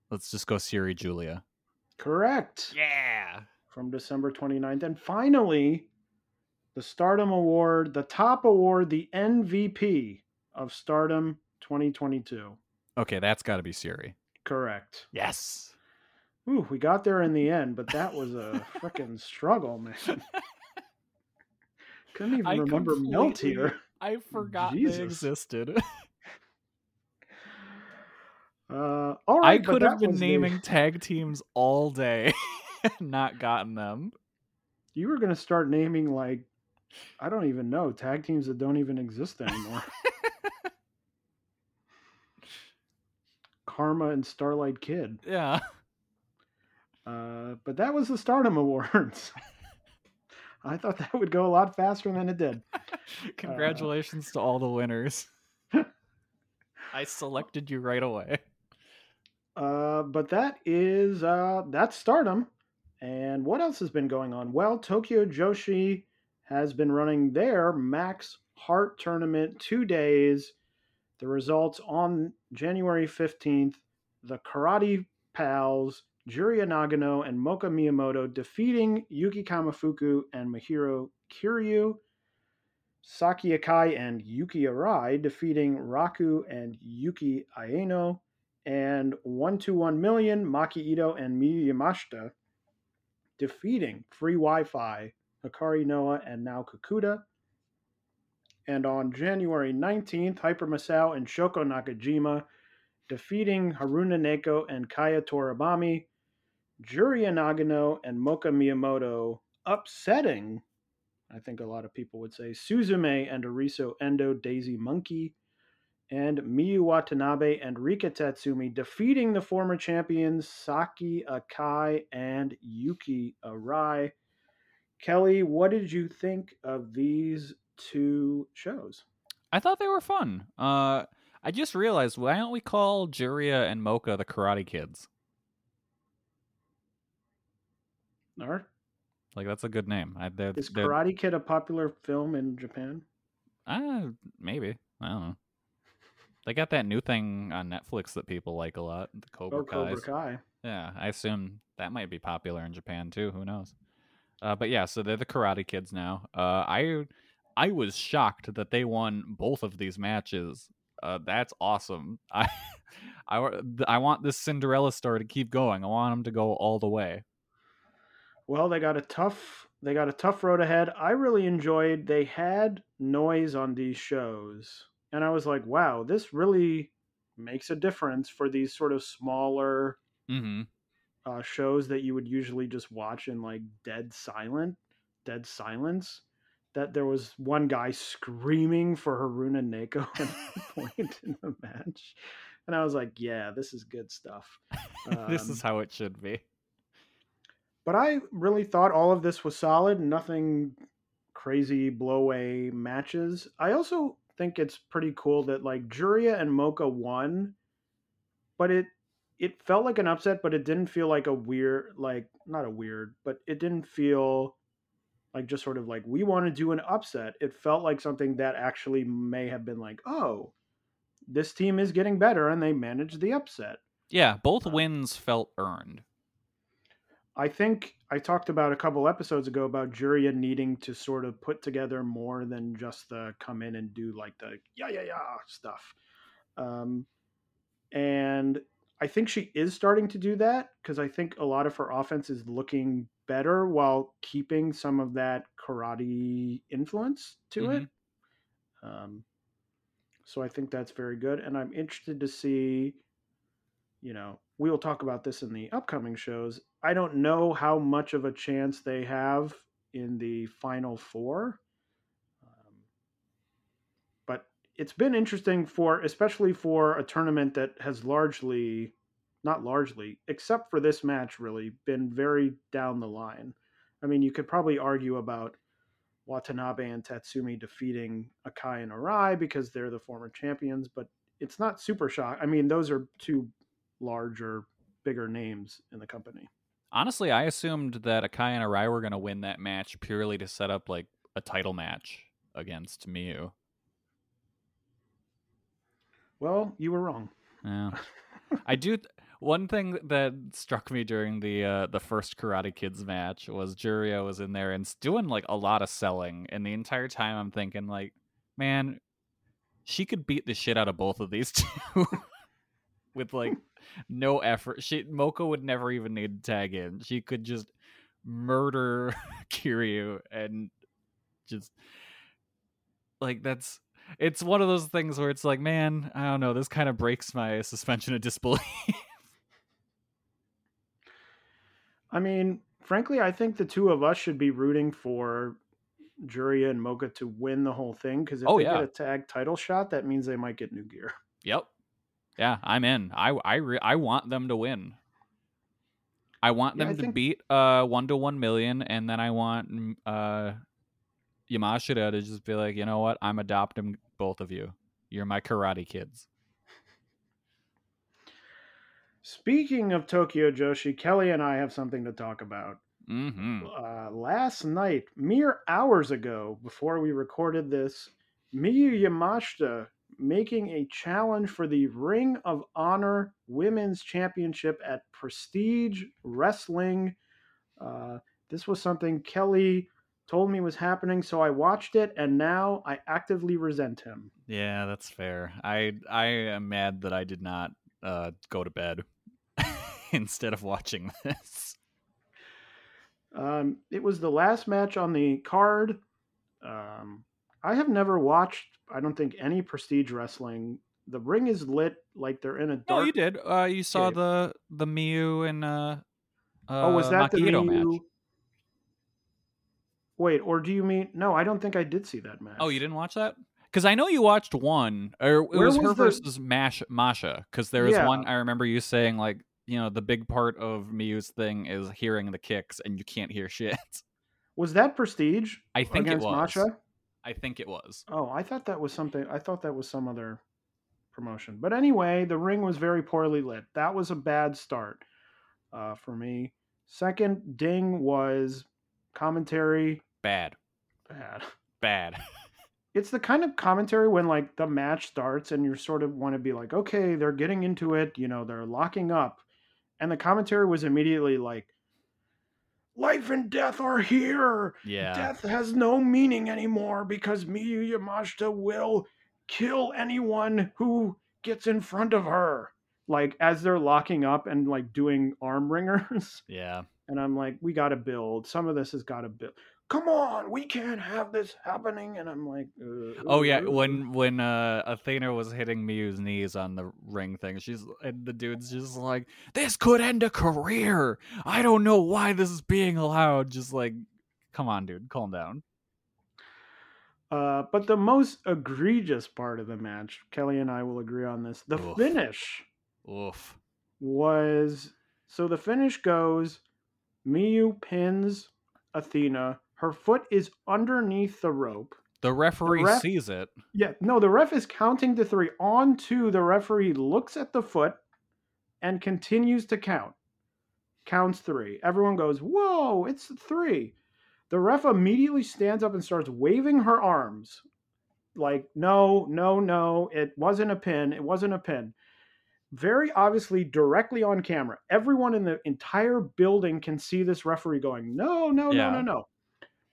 Let's just go Siri Julia. Correct. Yeah. From December twenty-ninth. And finally, the Stardom Award, the top award, the M V P of Stardom twenty twenty-two. Okay, that's got to be Siri. Correct. Yes. Ooh, we got there in the end, but that was a freaking struggle, man. Couldn't even I remember Meltier. I forgot Jesus. They existed. uh, all right, I could have been naming the... tag teams all day and not gotten them. You were going to start naming, like, I don't even know, tag teams that don't even exist anymore. Karma and Starlight Kid. Yeah. Uh, but that was the Stardom Awards. I thought that would go a lot faster than it did. Congratulations uh, to all the winners. I selected you right away. Uh, but that is, uh, that's Stardom. And what else has been going on? Well, Tokyo Joshi has been running their Max Heart Tournament two days. The results on January fifteenth, the Karate Pals, Juria Nagano and Moka Miyamoto defeating Yuki Kamafuku and Mihiro Kiryu. Saki Akai and Yuki Arai defeating Raku and Yuki Aeno. And one two one million, Maki Ito and Miyamashita defeating Free Wi-Fi, Hikari Noa and Nao Kakuta. And on January nineteenth, Hyper Masao and Shoko Nakajima defeating Haruna Neko and Kaya Toribami. Juria Nagano and Moka Miyamoto upsetting, I think a lot of people would say, Suzume and Ariso Endo, Daisy Monkey, and Miyu Watanabe and Rika Tatsumi defeating the former champions Saki Akai and Yuki Arai. Kelly, what did you think of these two shows? I thought they were fun. Uh, I just realized, why don't we call Juria and Moka the Karate Kids? No. Like, that's a good name. I, they're, Is they're... Karate Kid a popular film in Japan? Uh, maybe. I don't know. They got that new thing on Netflix that people like a lot. The Cobra, oh, Cobra Kai. Yeah, I assume that might be popular in Japan, too. Who knows? Uh, but yeah, so they're the Karate Kids now. Uh, I, I was shocked that they won both of these matches. Uh, that's awesome. I, I, I want this Cinderella story to keep going. I want them to go all the way. Well, they got a tough, they got a tough road ahead. I really enjoyed. They had noise on these shows, and I was like, wow, this really makes a difference for these sort of smaller mm-hmm. uh, shows that you would usually just watch in like dead silent, dead silence. That there was one guy screaming for Haruna Neko at one point in the match. And I was like, yeah, this is good stuff. Um, this is how it should be. But I really thought all of this was solid. Nothing crazy blowaway matches. I also think it's pretty cool that like Juria and Moka won, but it it felt like an upset, but it didn't feel like a weird, like not a weird, but it didn't feel... like just sort of like we want to do an upset. It felt like something that actually may have been like, oh, this team is getting better and they managed the upset. Yeah, both wins felt earned. I think I talked about a couple episodes ago about Juria needing to sort of put together more than just the come in and do like the yeah, yeah, yeah stuff. Um, and I think she is starting to do that because I think a lot of her offense is looking better while keeping some of that karate influence to mm-hmm. it. Um, so I think that's very good. And I'm interested to see, you know, we will talk about this in the upcoming shows. I don't know how much of a chance they have in the final four. Um, but it's been interesting for, especially for a tournament that has largely, not largely, except for this match really, been very down the line. I mean, you could probably argue about Watanabe and Tatsumi defeating Akai and Arai because they're the former champions, but it's not super shock. I mean, those are two larger, bigger names in the company. Honestly, I assumed that Akai and Arai were going to win that match purely to set up like a title match against Miyu. Well, you were wrong. Yeah. I do. Th- one thing that struck me during the uh, the first Karate Kids match was Juria was in there and doing like a lot of selling, and the entire time I'm thinking like, man, she could beat the shit out of both of these two. With like no effort. She Moko would never even need to tag in. She could just murder Kiryu and just like that's it's one of those things where it's like, man, I don't know, this kind of breaks my suspension of disbelief. I mean, frankly, I think the two of us should be rooting for Juria and Moka to win the whole thing, because if oh, they yeah. get a tag title shot, that means they might get new gear. Yep. Yeah, I'm in. I I, re- I want them to win. I want them yeah, I to think... beat uh one to one million, and then I want uh Yamashita to just be like, you know what? I'm adopting both of you. You're my karate kids. Speaking of Tokyo Joshi, Kelly and I have something to talk about. Mm-hmm. Uh, last night, mere hours ago, before we recorded this, Miyu Yamashita making a challenge for the Ring of Honor Women's Championship at Prestige Wrestling. Uh, this was something Kelly told me was happening, so I watched it, and now I actively resent him. Yeah, that's fair. I I am mad that I did not uh, go to bed instead of watching this. Um, it was the last match on the card. Um, I have never watched, I don't think, any Prestige Wrestling. The ring is lit like they're in a dark... No, you did. Uh, you saw cave. the the Miyu and uh, uh, oh, was that Makido the Miyu... match. Wait, or do you mean... No, I don't think I did see that match. Oh, you didn't watch that? Because I know you watched one. Or it Where was, was her the... versus Mash, Masha. Because there was yeah. one I remember you saying, like, you know, the big part of Miyu's thing is hearing the kicks and you can't hear shit. Was that Prestige? I think it was. Masha? I think it was. Oh, I thought that was something. I thought that was some other promotion. But anyway, the ring was very poorly lit. That was a bad start uh, for me. Second ding was commentary. Bad. Bad. Bad. It's the kind of commentary when like the match starts and you sort of want to be like, okay, they're getting into it. You know, they're locking up. And the commentary was immediately like, life and death are here. Yeah. Death has no meaning anymore because Miyu Yamashita will kill anyone who gets in front of her. Like as they're locking up and like doing arm wringers. Yeah. And I'm like, we got to build. Some of this has got to build. Come on, we can't have this happening. And I'm like, uh, oh yeah. Ooh. When, when uh, Athena was hitting Miyu's knees on the ring thing, she's, and the dude's just like, this could end a career. I don't know why this is being allowed. Just like, come on, dude, calm down. Uh, but the most egregious part of the match, Kelly and I will agree on this. The Oof. finish Oof. was, so the finish goes, Miyu pins Athena. Her foot is underneath the rope. The referee the ref, sees it. Yeah, no, the ref is counting to three. On two, the referee looks at the foot and continues to count. Counts three. Everyone goes, whoa, it's three. The ref immediately stands up and starts waving her arms. Like, no, no, no, it wasn't a pin. It wasn't a pin. very obviously directly on camera. Everyone in the entire building can see this referee going, no, no, yeah. no, no, no.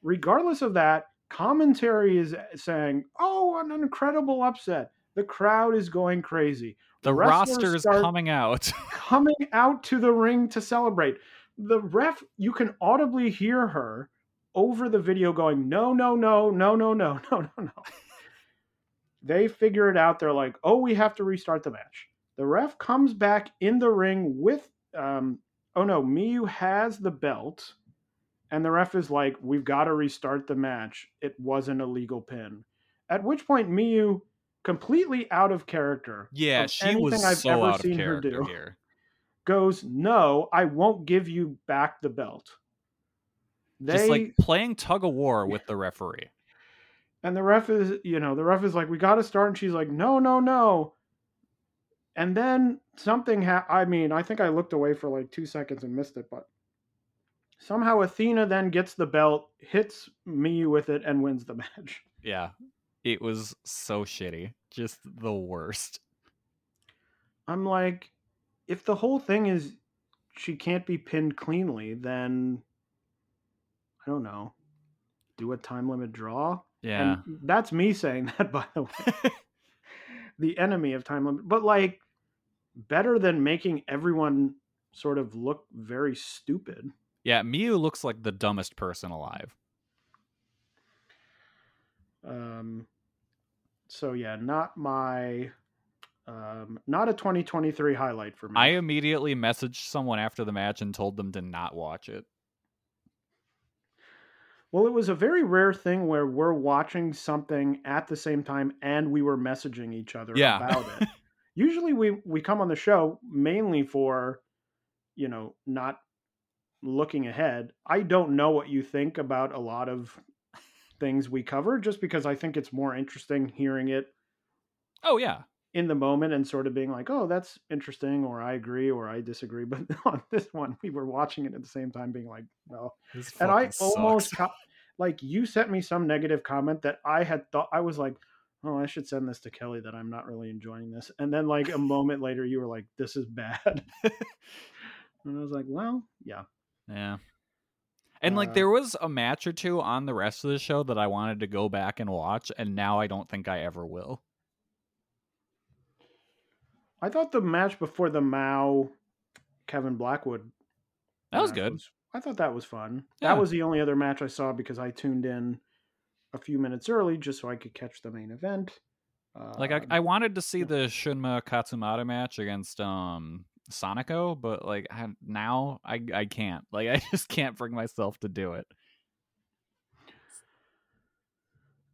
Regardless of that, commentary is saying, oh, an incredible upset. The crowd is going crazy. The roster is coming out. coming out to the ring to celebrate. The ref, you can audibly hear her over the video going, no, no, no, no, no, no, no, no, no. They figure it out. They're like, oh, we have to restart the match. The ref comes back in the ring with, um, oh no, Miyu has the belt. And the ref is like, we've got to restart the match. It wasn't a legal pin. At which point, Miyu, completely out of character. Yeah, she was I've so ever out seen of character her do, here. Goes, no, I won't give you back the belt. They, Just like playing tug of war with the referee. And the ref is, you know, the ref is like, we got to start. And she's like, no, no, no. And then something ha- I mean, I think I looked away for like two seconds and missed it, but somehow Athena then gets the belt, hits Miyu with it, and wins the match. Yeah, it was so shitty. Just the worst. I'm like, if the whole thing is she can't be pinned cleanly, then, I don't know, do a time limit draw? Yeah. And that's me saying that, by the way. The enemy of time limit. But, like, better than making everyone sort of look very stupid. Yeah, Miyu looks like the dumbest person alive. Um, so yeah, not my, um, not a twenty twenty-three highlight for me. I immediately messaged someone after the match and told them to not watch it. Well, it was a very rare thing where we're watching something at the same time and we were messaging each other yeah. about it. Usually we, we come on the show mainly for, you know, not looking ahead. I don't know what you think about a lot of things we cover, just because I think it's more interesting hearing it. Oh yeah. In the moment and sort of being like, oh, that's interesting. Or I agree, or I disagree. But on this one, we were watching it at the same time being like, no. This and I sucks. almost co- like you sent me some negative comment that I had thought I was like, oh, I should send this to Kelly that I'm not really enjoying this. And then like a moment later you were like, this is bad. And I was like, well, yeah. Yeah. And like there was a match or two on the rest of the show that I wanted to go back and watch, and now I don't think I ever will. I thought the match before the Mao Kevin Blackwood that was good. Was, I thought that was fun. Yeah. That was the only other match I saw because I tuned in a few minutes early just so I could catch the main event. Uh, like I, I wanted to see the Shunma Katsumata match against um Sonico, but like I, now I I can't like I just can't bring myself to do it.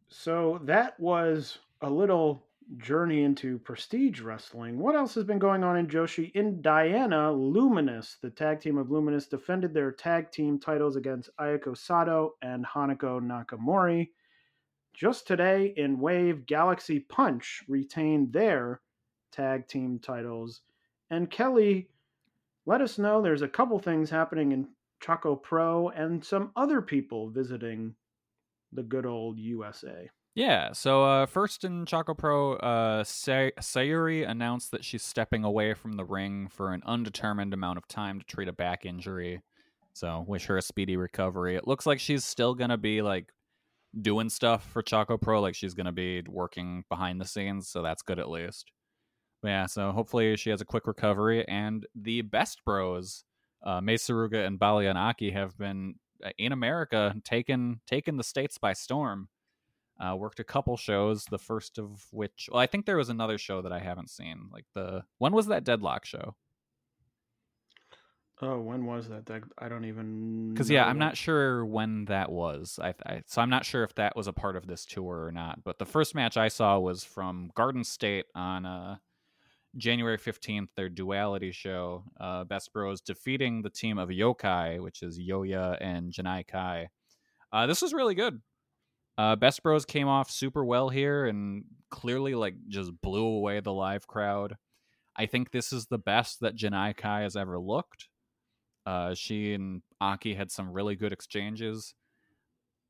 So that was a little journey into Prestige Wrestling. What else has been going on in Joshi? In Diana, Luminous, the tag team of Luminous, defended their tag team titles against Ayako Sato and Hanako Nakamori. Just today in Wave, Galaxy Punch retained their tag team titles. And Kelly, let us know there's a couple things happening in Choco Pro and some other people visiting the good old U S A. Yeah, so uh, first in Choco Pro, uh, Say- Sayuri announced that she's stepping away from the ring for an undetermined amount of time to treat a back injury. So wish her a speedy recovery. It looks like she's still going to be like doing stuff for Choco Pro, like she's going to be working behind the scenes, so that's good at least. Yeah, so hopefully she has a quick recovery. And the Best Bros, uh, Mai Saruga and Balianaki, have been in America, taken taken the states by storm. Uh, worked a couple shows, the first of which... Well, I think there was another show that I haven't seen. Like the When was that Deadlock show? Oh, when was that? that I don't even... Because, yeah, I'm not sure when that was. I, I So I'm not sure if that was a part of this tour or not. But the first match I saw was from Garden State on... Uh, January fifteenth, their duality show, uh, Best Bros defeating the team of Yokai, which is Yoya and Janai Kai. Uh, this was really good. Uh, Best Bros came off super well here and clearly like just blew away the live crowd. I think this is the best that Janai Kai has ever looked. Uh, she and Aki had some really good exchanges.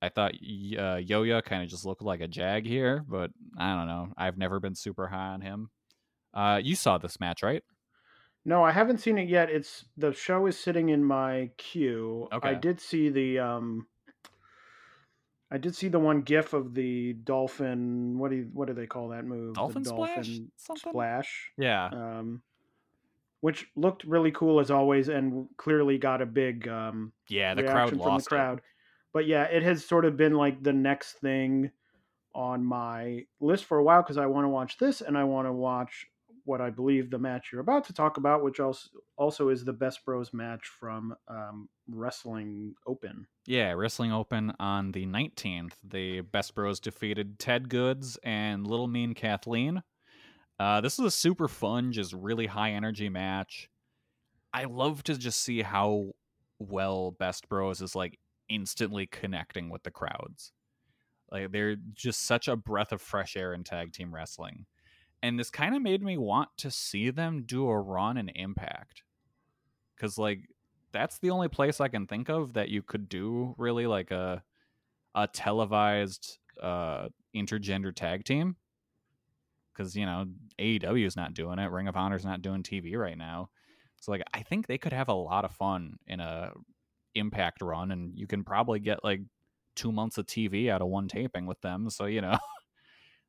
I thought uh, Yoya kind of just looked like a jag here, but I don't know. I've never been super high on him. Uh, you saw this match, right? No, I haven't seen it yet. It's the show is sitting in my queue. Okay. I did see the um I did see the one gif of the dolphin, what do you, what do they call that move? Dolphin, the dolphin splash? Something? Splash. Yeah. Um which looked really cool as always and clearly got a big um yeah, the crowd lost from the crowd. It. But yeah, it has sort of been like the next thing on my list for a while because I want to watch this and I want to watch what I believe the match you're about to talk about, which also also is the Best Bros match from um, Wrestling Open. Yeah, Wrestling Open on the nineteenth. The Best Bros defeated Ted Goods and Little Mean Kathleen. Uh, this is a super fun, just really high energy match. I love to just see how well Best Bros is like instantly connecting with the crowds. Like they're just such a breath of fresh air in tag team wrestling. And this kind of made me want to see them do a run in Impact. Because, like, that's the only place I can think of that you could do, really, like, a a televised uh, intergender tag team. Because, you know, A E W's not doing it. Ring of Honor's not doing T V right now. So, like, I think they could have a lot of fun in a Impact run. And you can probably get, like, two months of T V out of one taping with them. So, you know,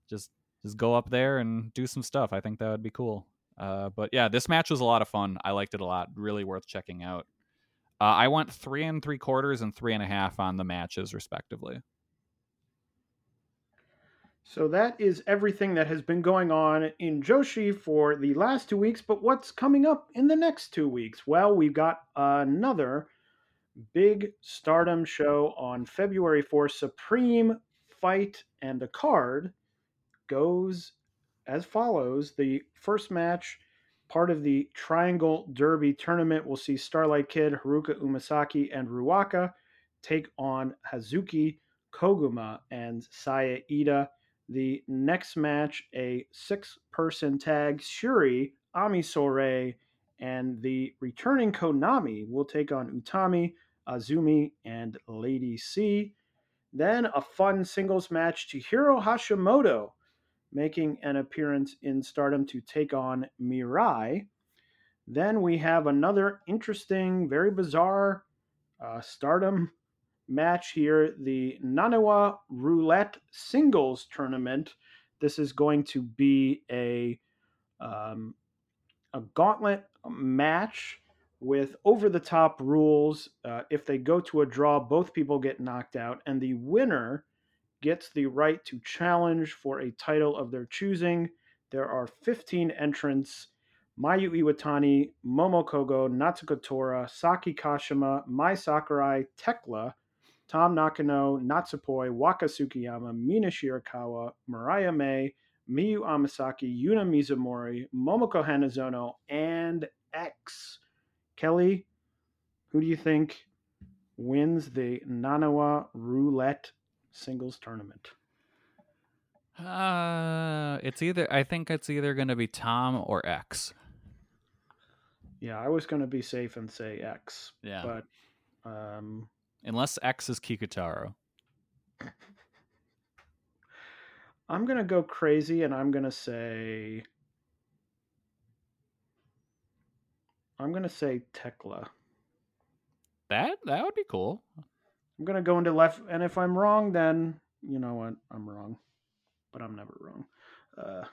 just... Just go up there and do some stuff. I think that would be cool. Uh, but yeah, this match was a lot of fun. I liked it a lot. Really worth checking out. Uh, I went three and three quarters and three and a half on the matches, respectively. So that is everything that has been going on in Joshi for the last two weeks. But what's coming up in the next two weeks? Well, we've got another big Stardom show on February fourth. Supreme Fight, and the card goes as follows. The first match, part of the Triangle Derby tournament, will see Starlight Kid, Haruka Umesaki, and Ruaka take on Hazuki, Koguma, and Saya Ida. The next match, a six-person tag, Shuri, Amisore, and the returning Konami will take on Utami, Azumi, and Lady C. Then a fun singles match, Chihiro Hashimoto making an appearance in Stardom to take on Mirai. Then we have another interesting, very bizarre uh, Stardom match here, the Naniwa Roulette Singles Tournament. This is going to be a, um, a gauntlet match with over-the-top rules. Uh, if they go to a draw, both people get knocked out, and the winner gets the right to challenge for a title of their choosing. There are fifteen entrants: Mayu Iwatani, Momokogo, Natsuko Tora, Saki Kashima, Mai Sakurai, Tekla, Tam Nakano, Natsupoi, Waka Tsukiyama, Mina Shirakawa, Mariah May, Miyu Amasaki, Yuna Mizumori, Momoko Hanazono, and X. Kelly, who do you think wins the Nanawa Roulette Singles tournament? Uh, it's either, I think it's either going to be Tom or X. Yeah, I was going to be safe and say X. Yeah. But, um, unless X is Kikutaro. I'm going to go crazy and I'm going to say, I'm going to say Tekla. That, that would be cool. I'm going to go into left, and if I'm wrong, then, you know what, I'm wrong. But I'm never wrong. Uh,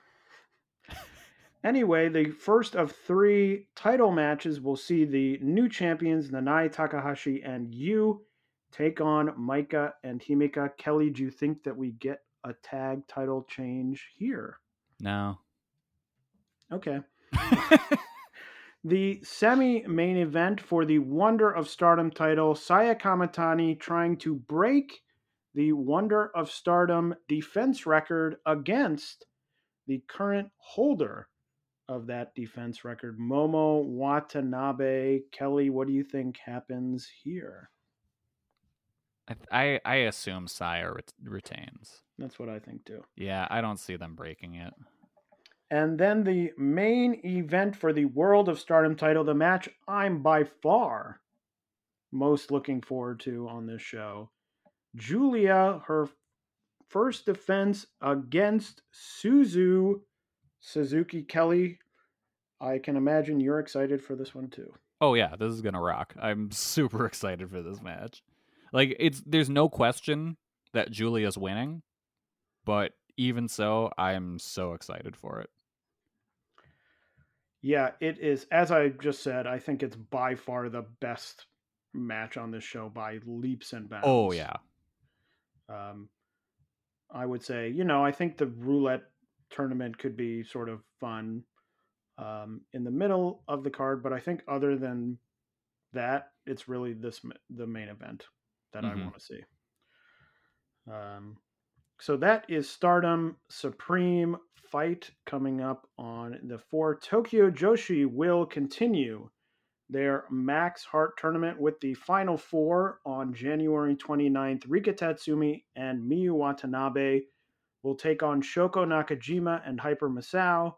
anyway, the first of three title matches will see the new champions, Nanai Takahashi and Yu, take on Maika and Himika. Kelly, do you think that we get a tag title change here? No. Okay. The semi-main event for the Wonder of Stardom title, Saya Kamitani trying to break the Wonder of Stardom defense record against the current holder of that defense record, Momo Watanabe. Kelly, what do you think happens here? I I assume Saya ret- retains. That's what I think too. Yeah, I don't see them breaking it. And then the main event for the World of Stardom title, the match I'm by far most looking forward to on this show. Julia, her first defense against Suzu Suzuki. Kelly, I can imagine you're excited for this one too. Oh yeah, this is gonna rock. I'm super excited for this match. Like, it's there's no question that Julia's winning, but even so, I'm so excited for it. Yeah, it is. As I just said, I think it's by far the best match on this show by leaps and bounds. Oh yeah. Um, I would say, you know, I think the roulette tournament could be sort of fun um, in the middle of the card, but I think other than that, it's really this the main event that mm-hmm. I want to see. Um, so that is Stardom Supreme Fight coming up on the four. Tokyo Joshi will continue their Max Heart Tournament with the Final Four on January twenty-ninth. Rika Tatsumi and Miyu Watanabe will take on Shoko Nakajima and Hyper Masao,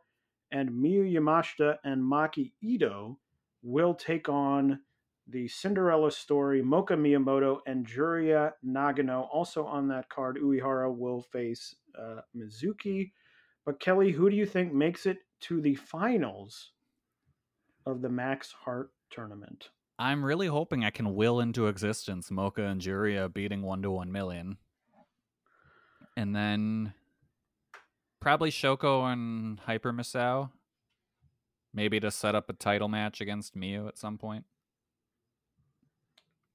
and Miyu Yamashita and Maki Ito will take on the Cinderella Story, Moka Miyamoto, and Juria Nagano. Also on that card, Uehara will face uh, Mizuki. But Kelly, who do you think makes it to the finals of the Max Heart Tournament? I'm really hoping I can will into existence Moka and Juria beating one to one million. And then probably Shoko and Hyper Masao. Maybe to set up a title match against Miyu at some point.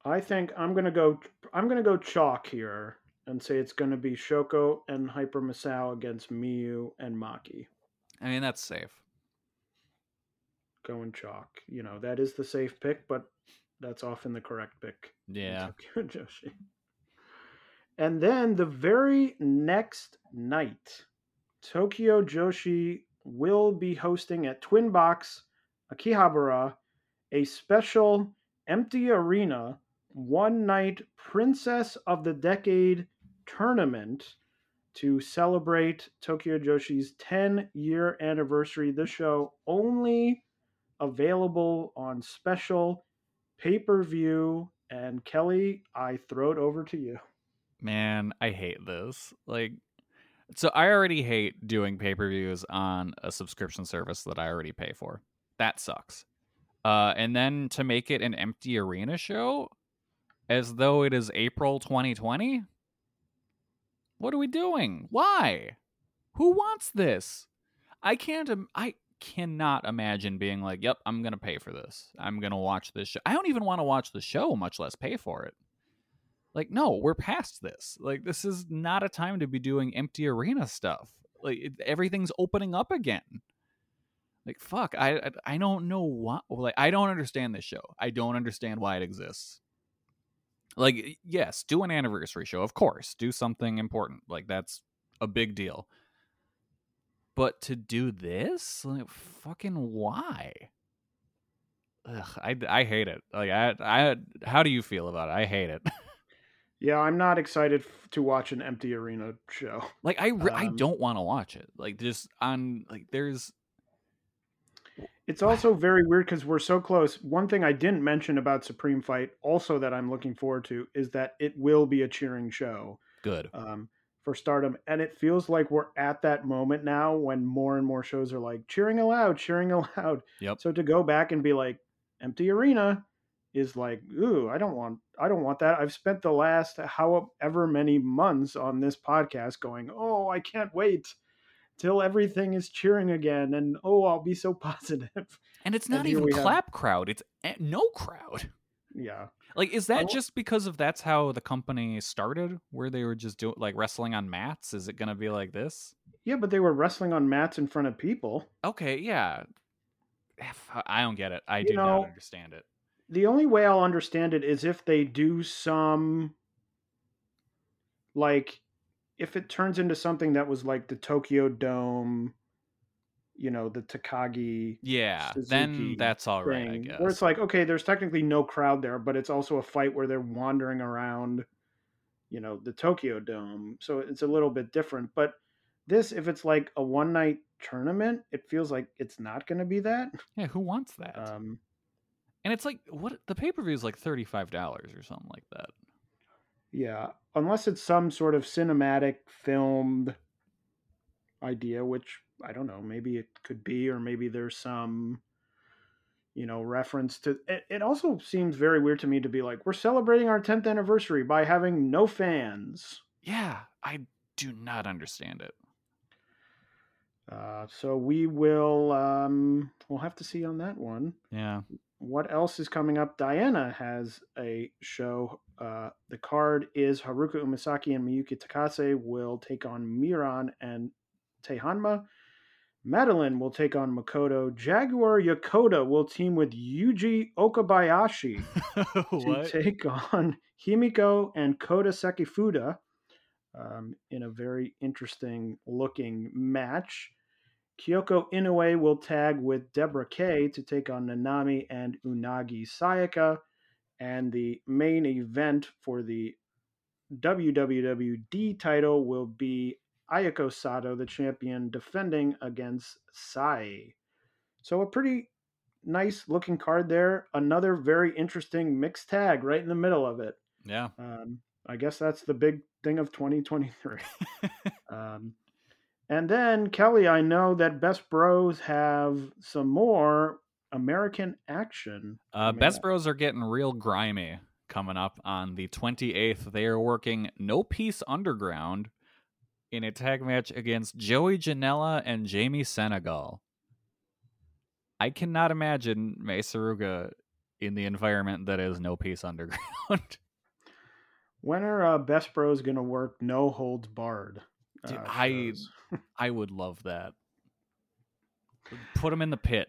I think I'm gonna go I'm gonna go chalk here and say it's gonna be Shoko and Hyper Masao against Miyu and Maki. I mean, that's safe. Going chalk. You know, that is the safe pick, but that's often the correct pick. Yeah. Joshi. And then the very next night, Tokyo Joshi will be hosting at Twin Box Akihabara a special empty arena one-night Princess of the Decade tournament to celebrate Tokyo Joshi's ten-year anniversary. This show only available on special pay-per-view. And Kelly, I throw it over to you. Man, I hate this. Like, so I already hate doing pay-per-views on a subscription service that I already pay for. That sucks. Uh, and then to make it an empty arena show, as though it is April twenty twenty? What are we doing? Why? Who wants this? I can't, im- I cannot imagine being like, yep, I'm going to pay for this. I'm going to watch this show. I don't even want to watch the show, much less pay for it. Like, no, we're past this. Like, this is not a time to be doing empty arena stuff. Like, it, everything's opening up again. Like, fuck, I, I I don't know why. Like, I don't understand this show. I don't understand why it exists. Like, yes, do an anniversary show, of course. Do something important. Like, that's a big deal. But to do this? Like, fucking why? Ugh, I, I hate it. Like, I I how do you feel about it? I hate it. Yeah, I'm not excited to watch an empty arena show. Like, I, um, I don't want to watch it. Like, just on, like, there's... It's also very weird because we're so close. One thing I didn't mention about Supreme Fight, also that I'm looking forward to, is that it will be a cheering show. Good. Um, for Stardom. And it feels like we're at that moment now when more and more shows are like, cheering aloud, cheering aloud. Yep. So to go back and be like, empty arena... is like, ooh, I don't want, I don't want that. I've spent the last however many months on this podcast going, oh, I can't wait till everything is cheering again, and oh, I'll be so positive. And it's not and even clap have... crowd; it's no crowd. Yeah, like, is that oh. just because of that's how the company started, where they were just doing like wrestling on mats? Is it going to be like this? Yeah, but they were wrestling on mats in front of people. Okay, yeah, I don't get it. I you do know, not understand it. The only way I'll understand it is if they do some, like, if it turns into something that was like the Tokyo Dome, you know, the Takagi. Yeah, Suzuki then that's all right, I guess. Where it's like, okay, there's technically no crowd there, but it's also a fight where they're wandering around, you know, the Tokyo Dome. So it's a little bit different. But this, if it's like a one-night tournament, it feels like it's not going to be that. Yeah, who wants that? Um And it's like, what, the pay-per-view is like thirty-five dollars or something like that. Yeah, unless it's some sort of cinematic filmed idea, which I don't know, maybe it could be, or maybe there's some, you know, reference to it. It also seems very weird to me to be like, we're celebrating our tenth anniversary by having no fans. Yeah, I do not understand it. Uh, so we will, um, we'll have to see on that one. Yeah. What else is coming up? Diana has a show. Uh, the card is Haruka Umesaki and Miyuki Takase will take on Miron and Tehanma. Madeline will take on Makoto. Jaguar Yokota will team with Yuji Okabayashi to take on Himiko and Kota Sekifuda um, in a very interesting looking match. Kyoko Inoue will tag with Deborah Kay to take on Nanami and Unagi Sayaka. And the main event for the W W D title will be Ayako Sato, the champion, defending against Sai. So a pretty nice looking card there. Another very interesting mixed tag right in the middle of it. Yeah. Um, I guess that's the big thing of twenty twenty-three. um And then, Kelly, I know that Best Bros have some more American action. Uh, Best Bros are getting real grimy coming up on the twenty-eighth. They are working No Peace Underground in a tag match against Joey Janela and Jamie Senegal. I cannot imagine Mai Saruga in the environment that is No Peace Underground. When are uh, Best Bros going to work No Holds Barred? Dude, uh, I I would love that. Put them in the pit.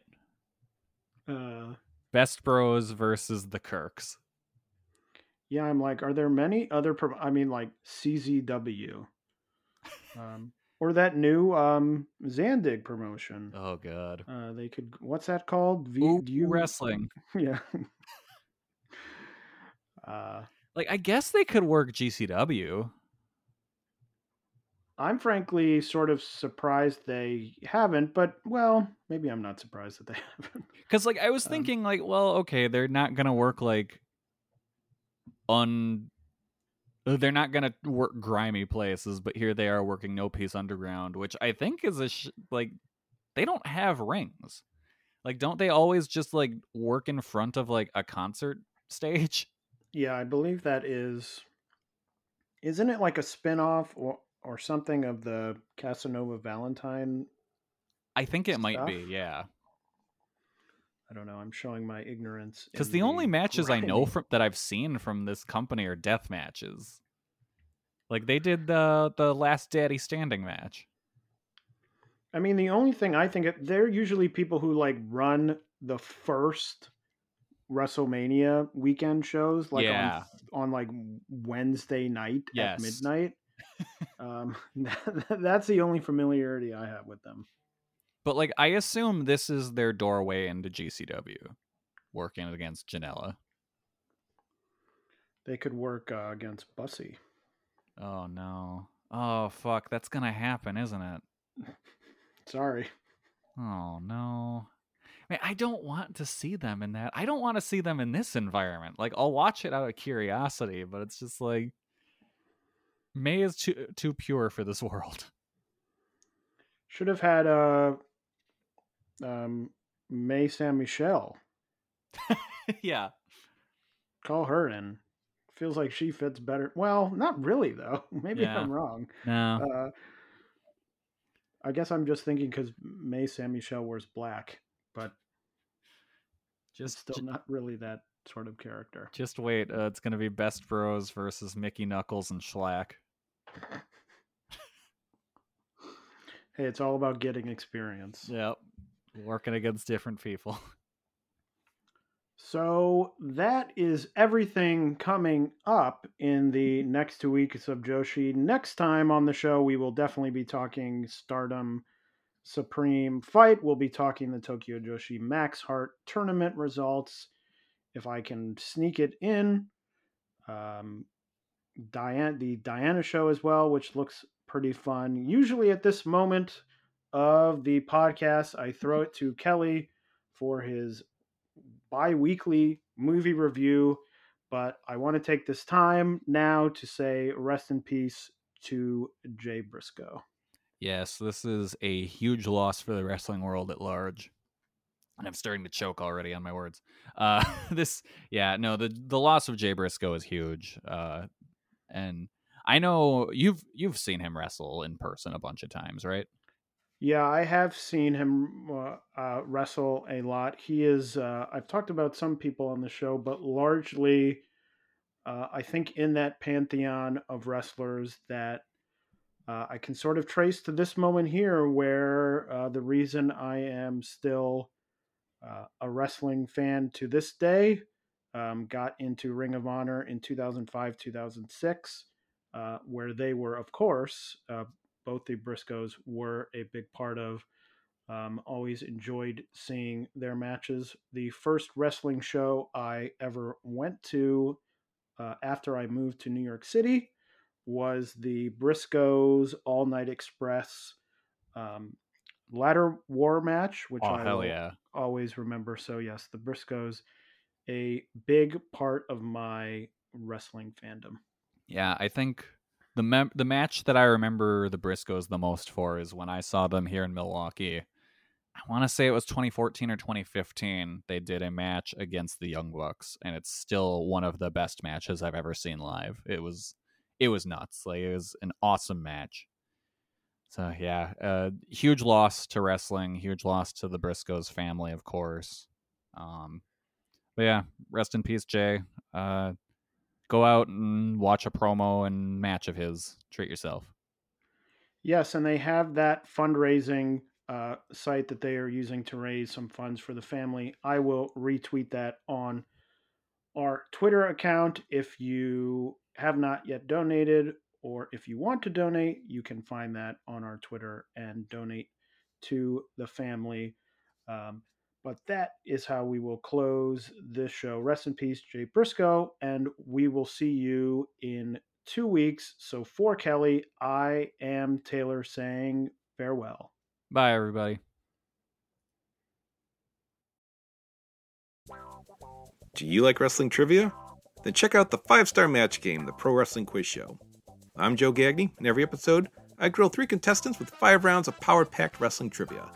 Uh, Best Bros versus the Kirks. Yeah, I'm like, are there many other? Pro- I mean, like C Z W, um, or that new um, Zandig promotion. Oh God, uh, they could. What's that called? V- Ooh, U- wrestling. Yeah. uh, like I guess they could work G C W. I'm frankly sort of surprised they haven't, but, well, maybe I'm not surprised that they haven't. Because, like, I was thinking, um, like, well, okay, they're not going to work, like, un... They're not going to work grimy places, but here they are working No Peace Underground, which I think is a, sh- like, they don't have rings. Like, don't they always just, like, work in front of, like, a concert stage? Yeah, I believe that is... Isn't it, like, a spinoff or... Or something of the Casanova Valentine. I think it stuff. Might be, yeah. I don't know. I'm showing my ignorance. Because the, the only matches grimy. I know from that I've seen from this company are death matches. Like they did the the Last Daddy Standing match. I mean, the only thing I think they're usually people who like run the first WrestleMania weekend shows, like yeah. on, on like Wednesday night yes. at midnight. um that, that's the only familiarity I have with them, but like I assume this is their doorway into G C W, working against Janela. They could work uh, against Bussy. Oh no, oh fuck, that's gonna happen, isn't it? Sorry. Oh no, man, I don't want to see them in that. I don't want to see them in this environment. Like I'll watch it out of curiosity, but it's just like May is too too pure for this world. Should have had uh, um, May San Michelle. Yeah. Call her in. Feels like she fits better. Well, not really, though. Maybe yeah. I'm wrong. No. Uh, I guess I'm just thinking because May San Michelle wears black, but just still just... not really that sort of character. Just wait. Uh, it's going to be Best Bros versus Mickey Knuckles and Schlack. Hey, it's all about getting experience. Yep. Working against different people. So that is everything coming up in the next two weeks of Joshi. Next time on the show, we will definitely be talking Stardom Supreme Fight. We'll be talking the Tokyo Joshi Max Heart Tournament results. If I can sneak it in, um, Diana, the Diana show as well, which looks pretty fun. Usually at this moment of the podcast, I throw it to Kelly for his bi-weekly movie review. But I want to take this time now to say rest in peace to Jay Briscoe. Yes, this is a huge loss for the wrestling world at large. And I'm starting to choke already on my words. Uh, this, yeah, no, the, the loss of Jay Briscoe is huge. Uh, and I know you've you've seen him wrestle in person a bunch of times, right? Yeah, I have seen him uh, uh, wrestle a lot. He is, uh, I've talked about some people on the show, but largely, uh, I think in that pantheon of wrestlers that uh, I can sort of trace to this moment here where uh, the reason I am still uh, a wrestling fan to this day, um, got into Ring of Honor in two thousand five, two thousand six, uh, where they were, of course, uh, both the Briscoes were a big part of. Um, always enjoyed seeing their matches. The first wrestling show I ever went to uh, after I moved to New York City was the Briscoes All Night Express um, Ladder War match, which oh, I will yeah. always remember. So yes, the Briscoes, a big part of my wrestling fandom. Yeah, I think... The mem- the match that I remember the Briscoes the most for is when I saw them here in Milwaukee. I want to say it was twenty fourteen or twenty fifteen. They did a match against the Young Bucks, and it's still one of the best matches I've ever seen live. It was it was nuts. Like, it was an awesome match. So yeah, uh, huge loss to wrestling, huge loss to the Briscoes family, of course. Um, but yeah, rest in peace, Jay. Uh, Go out and watch a promo and match of his. Treat yourself. Yes, and they have that fundraising uh, site that they are using to raise some funds for the family. I will retweet that on our Twitter account. If you have not yet donated, or if you want to donate, you can find that on our Twitter and donate to the family. Um, But that is how we will close this show. Rest in peace, Jay Briscoe, and we will see you in two weeks. So for Kelly, I am Taylor saying farewell. Bye, everybody. Do you like wrestling trivia? Then check out the five-star match game, the Pro Wrestling Quiz Show. I'm Joe Gagne, and every episode, I grill three contestants with five rounds of power-packed wrestling trivia.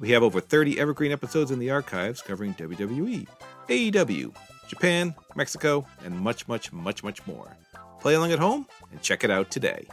We have over thirty evergreen episodes in the archives covering W W E, A E W, Japan, Mexico, and much, much, much, much more. Play along at home and check it out today.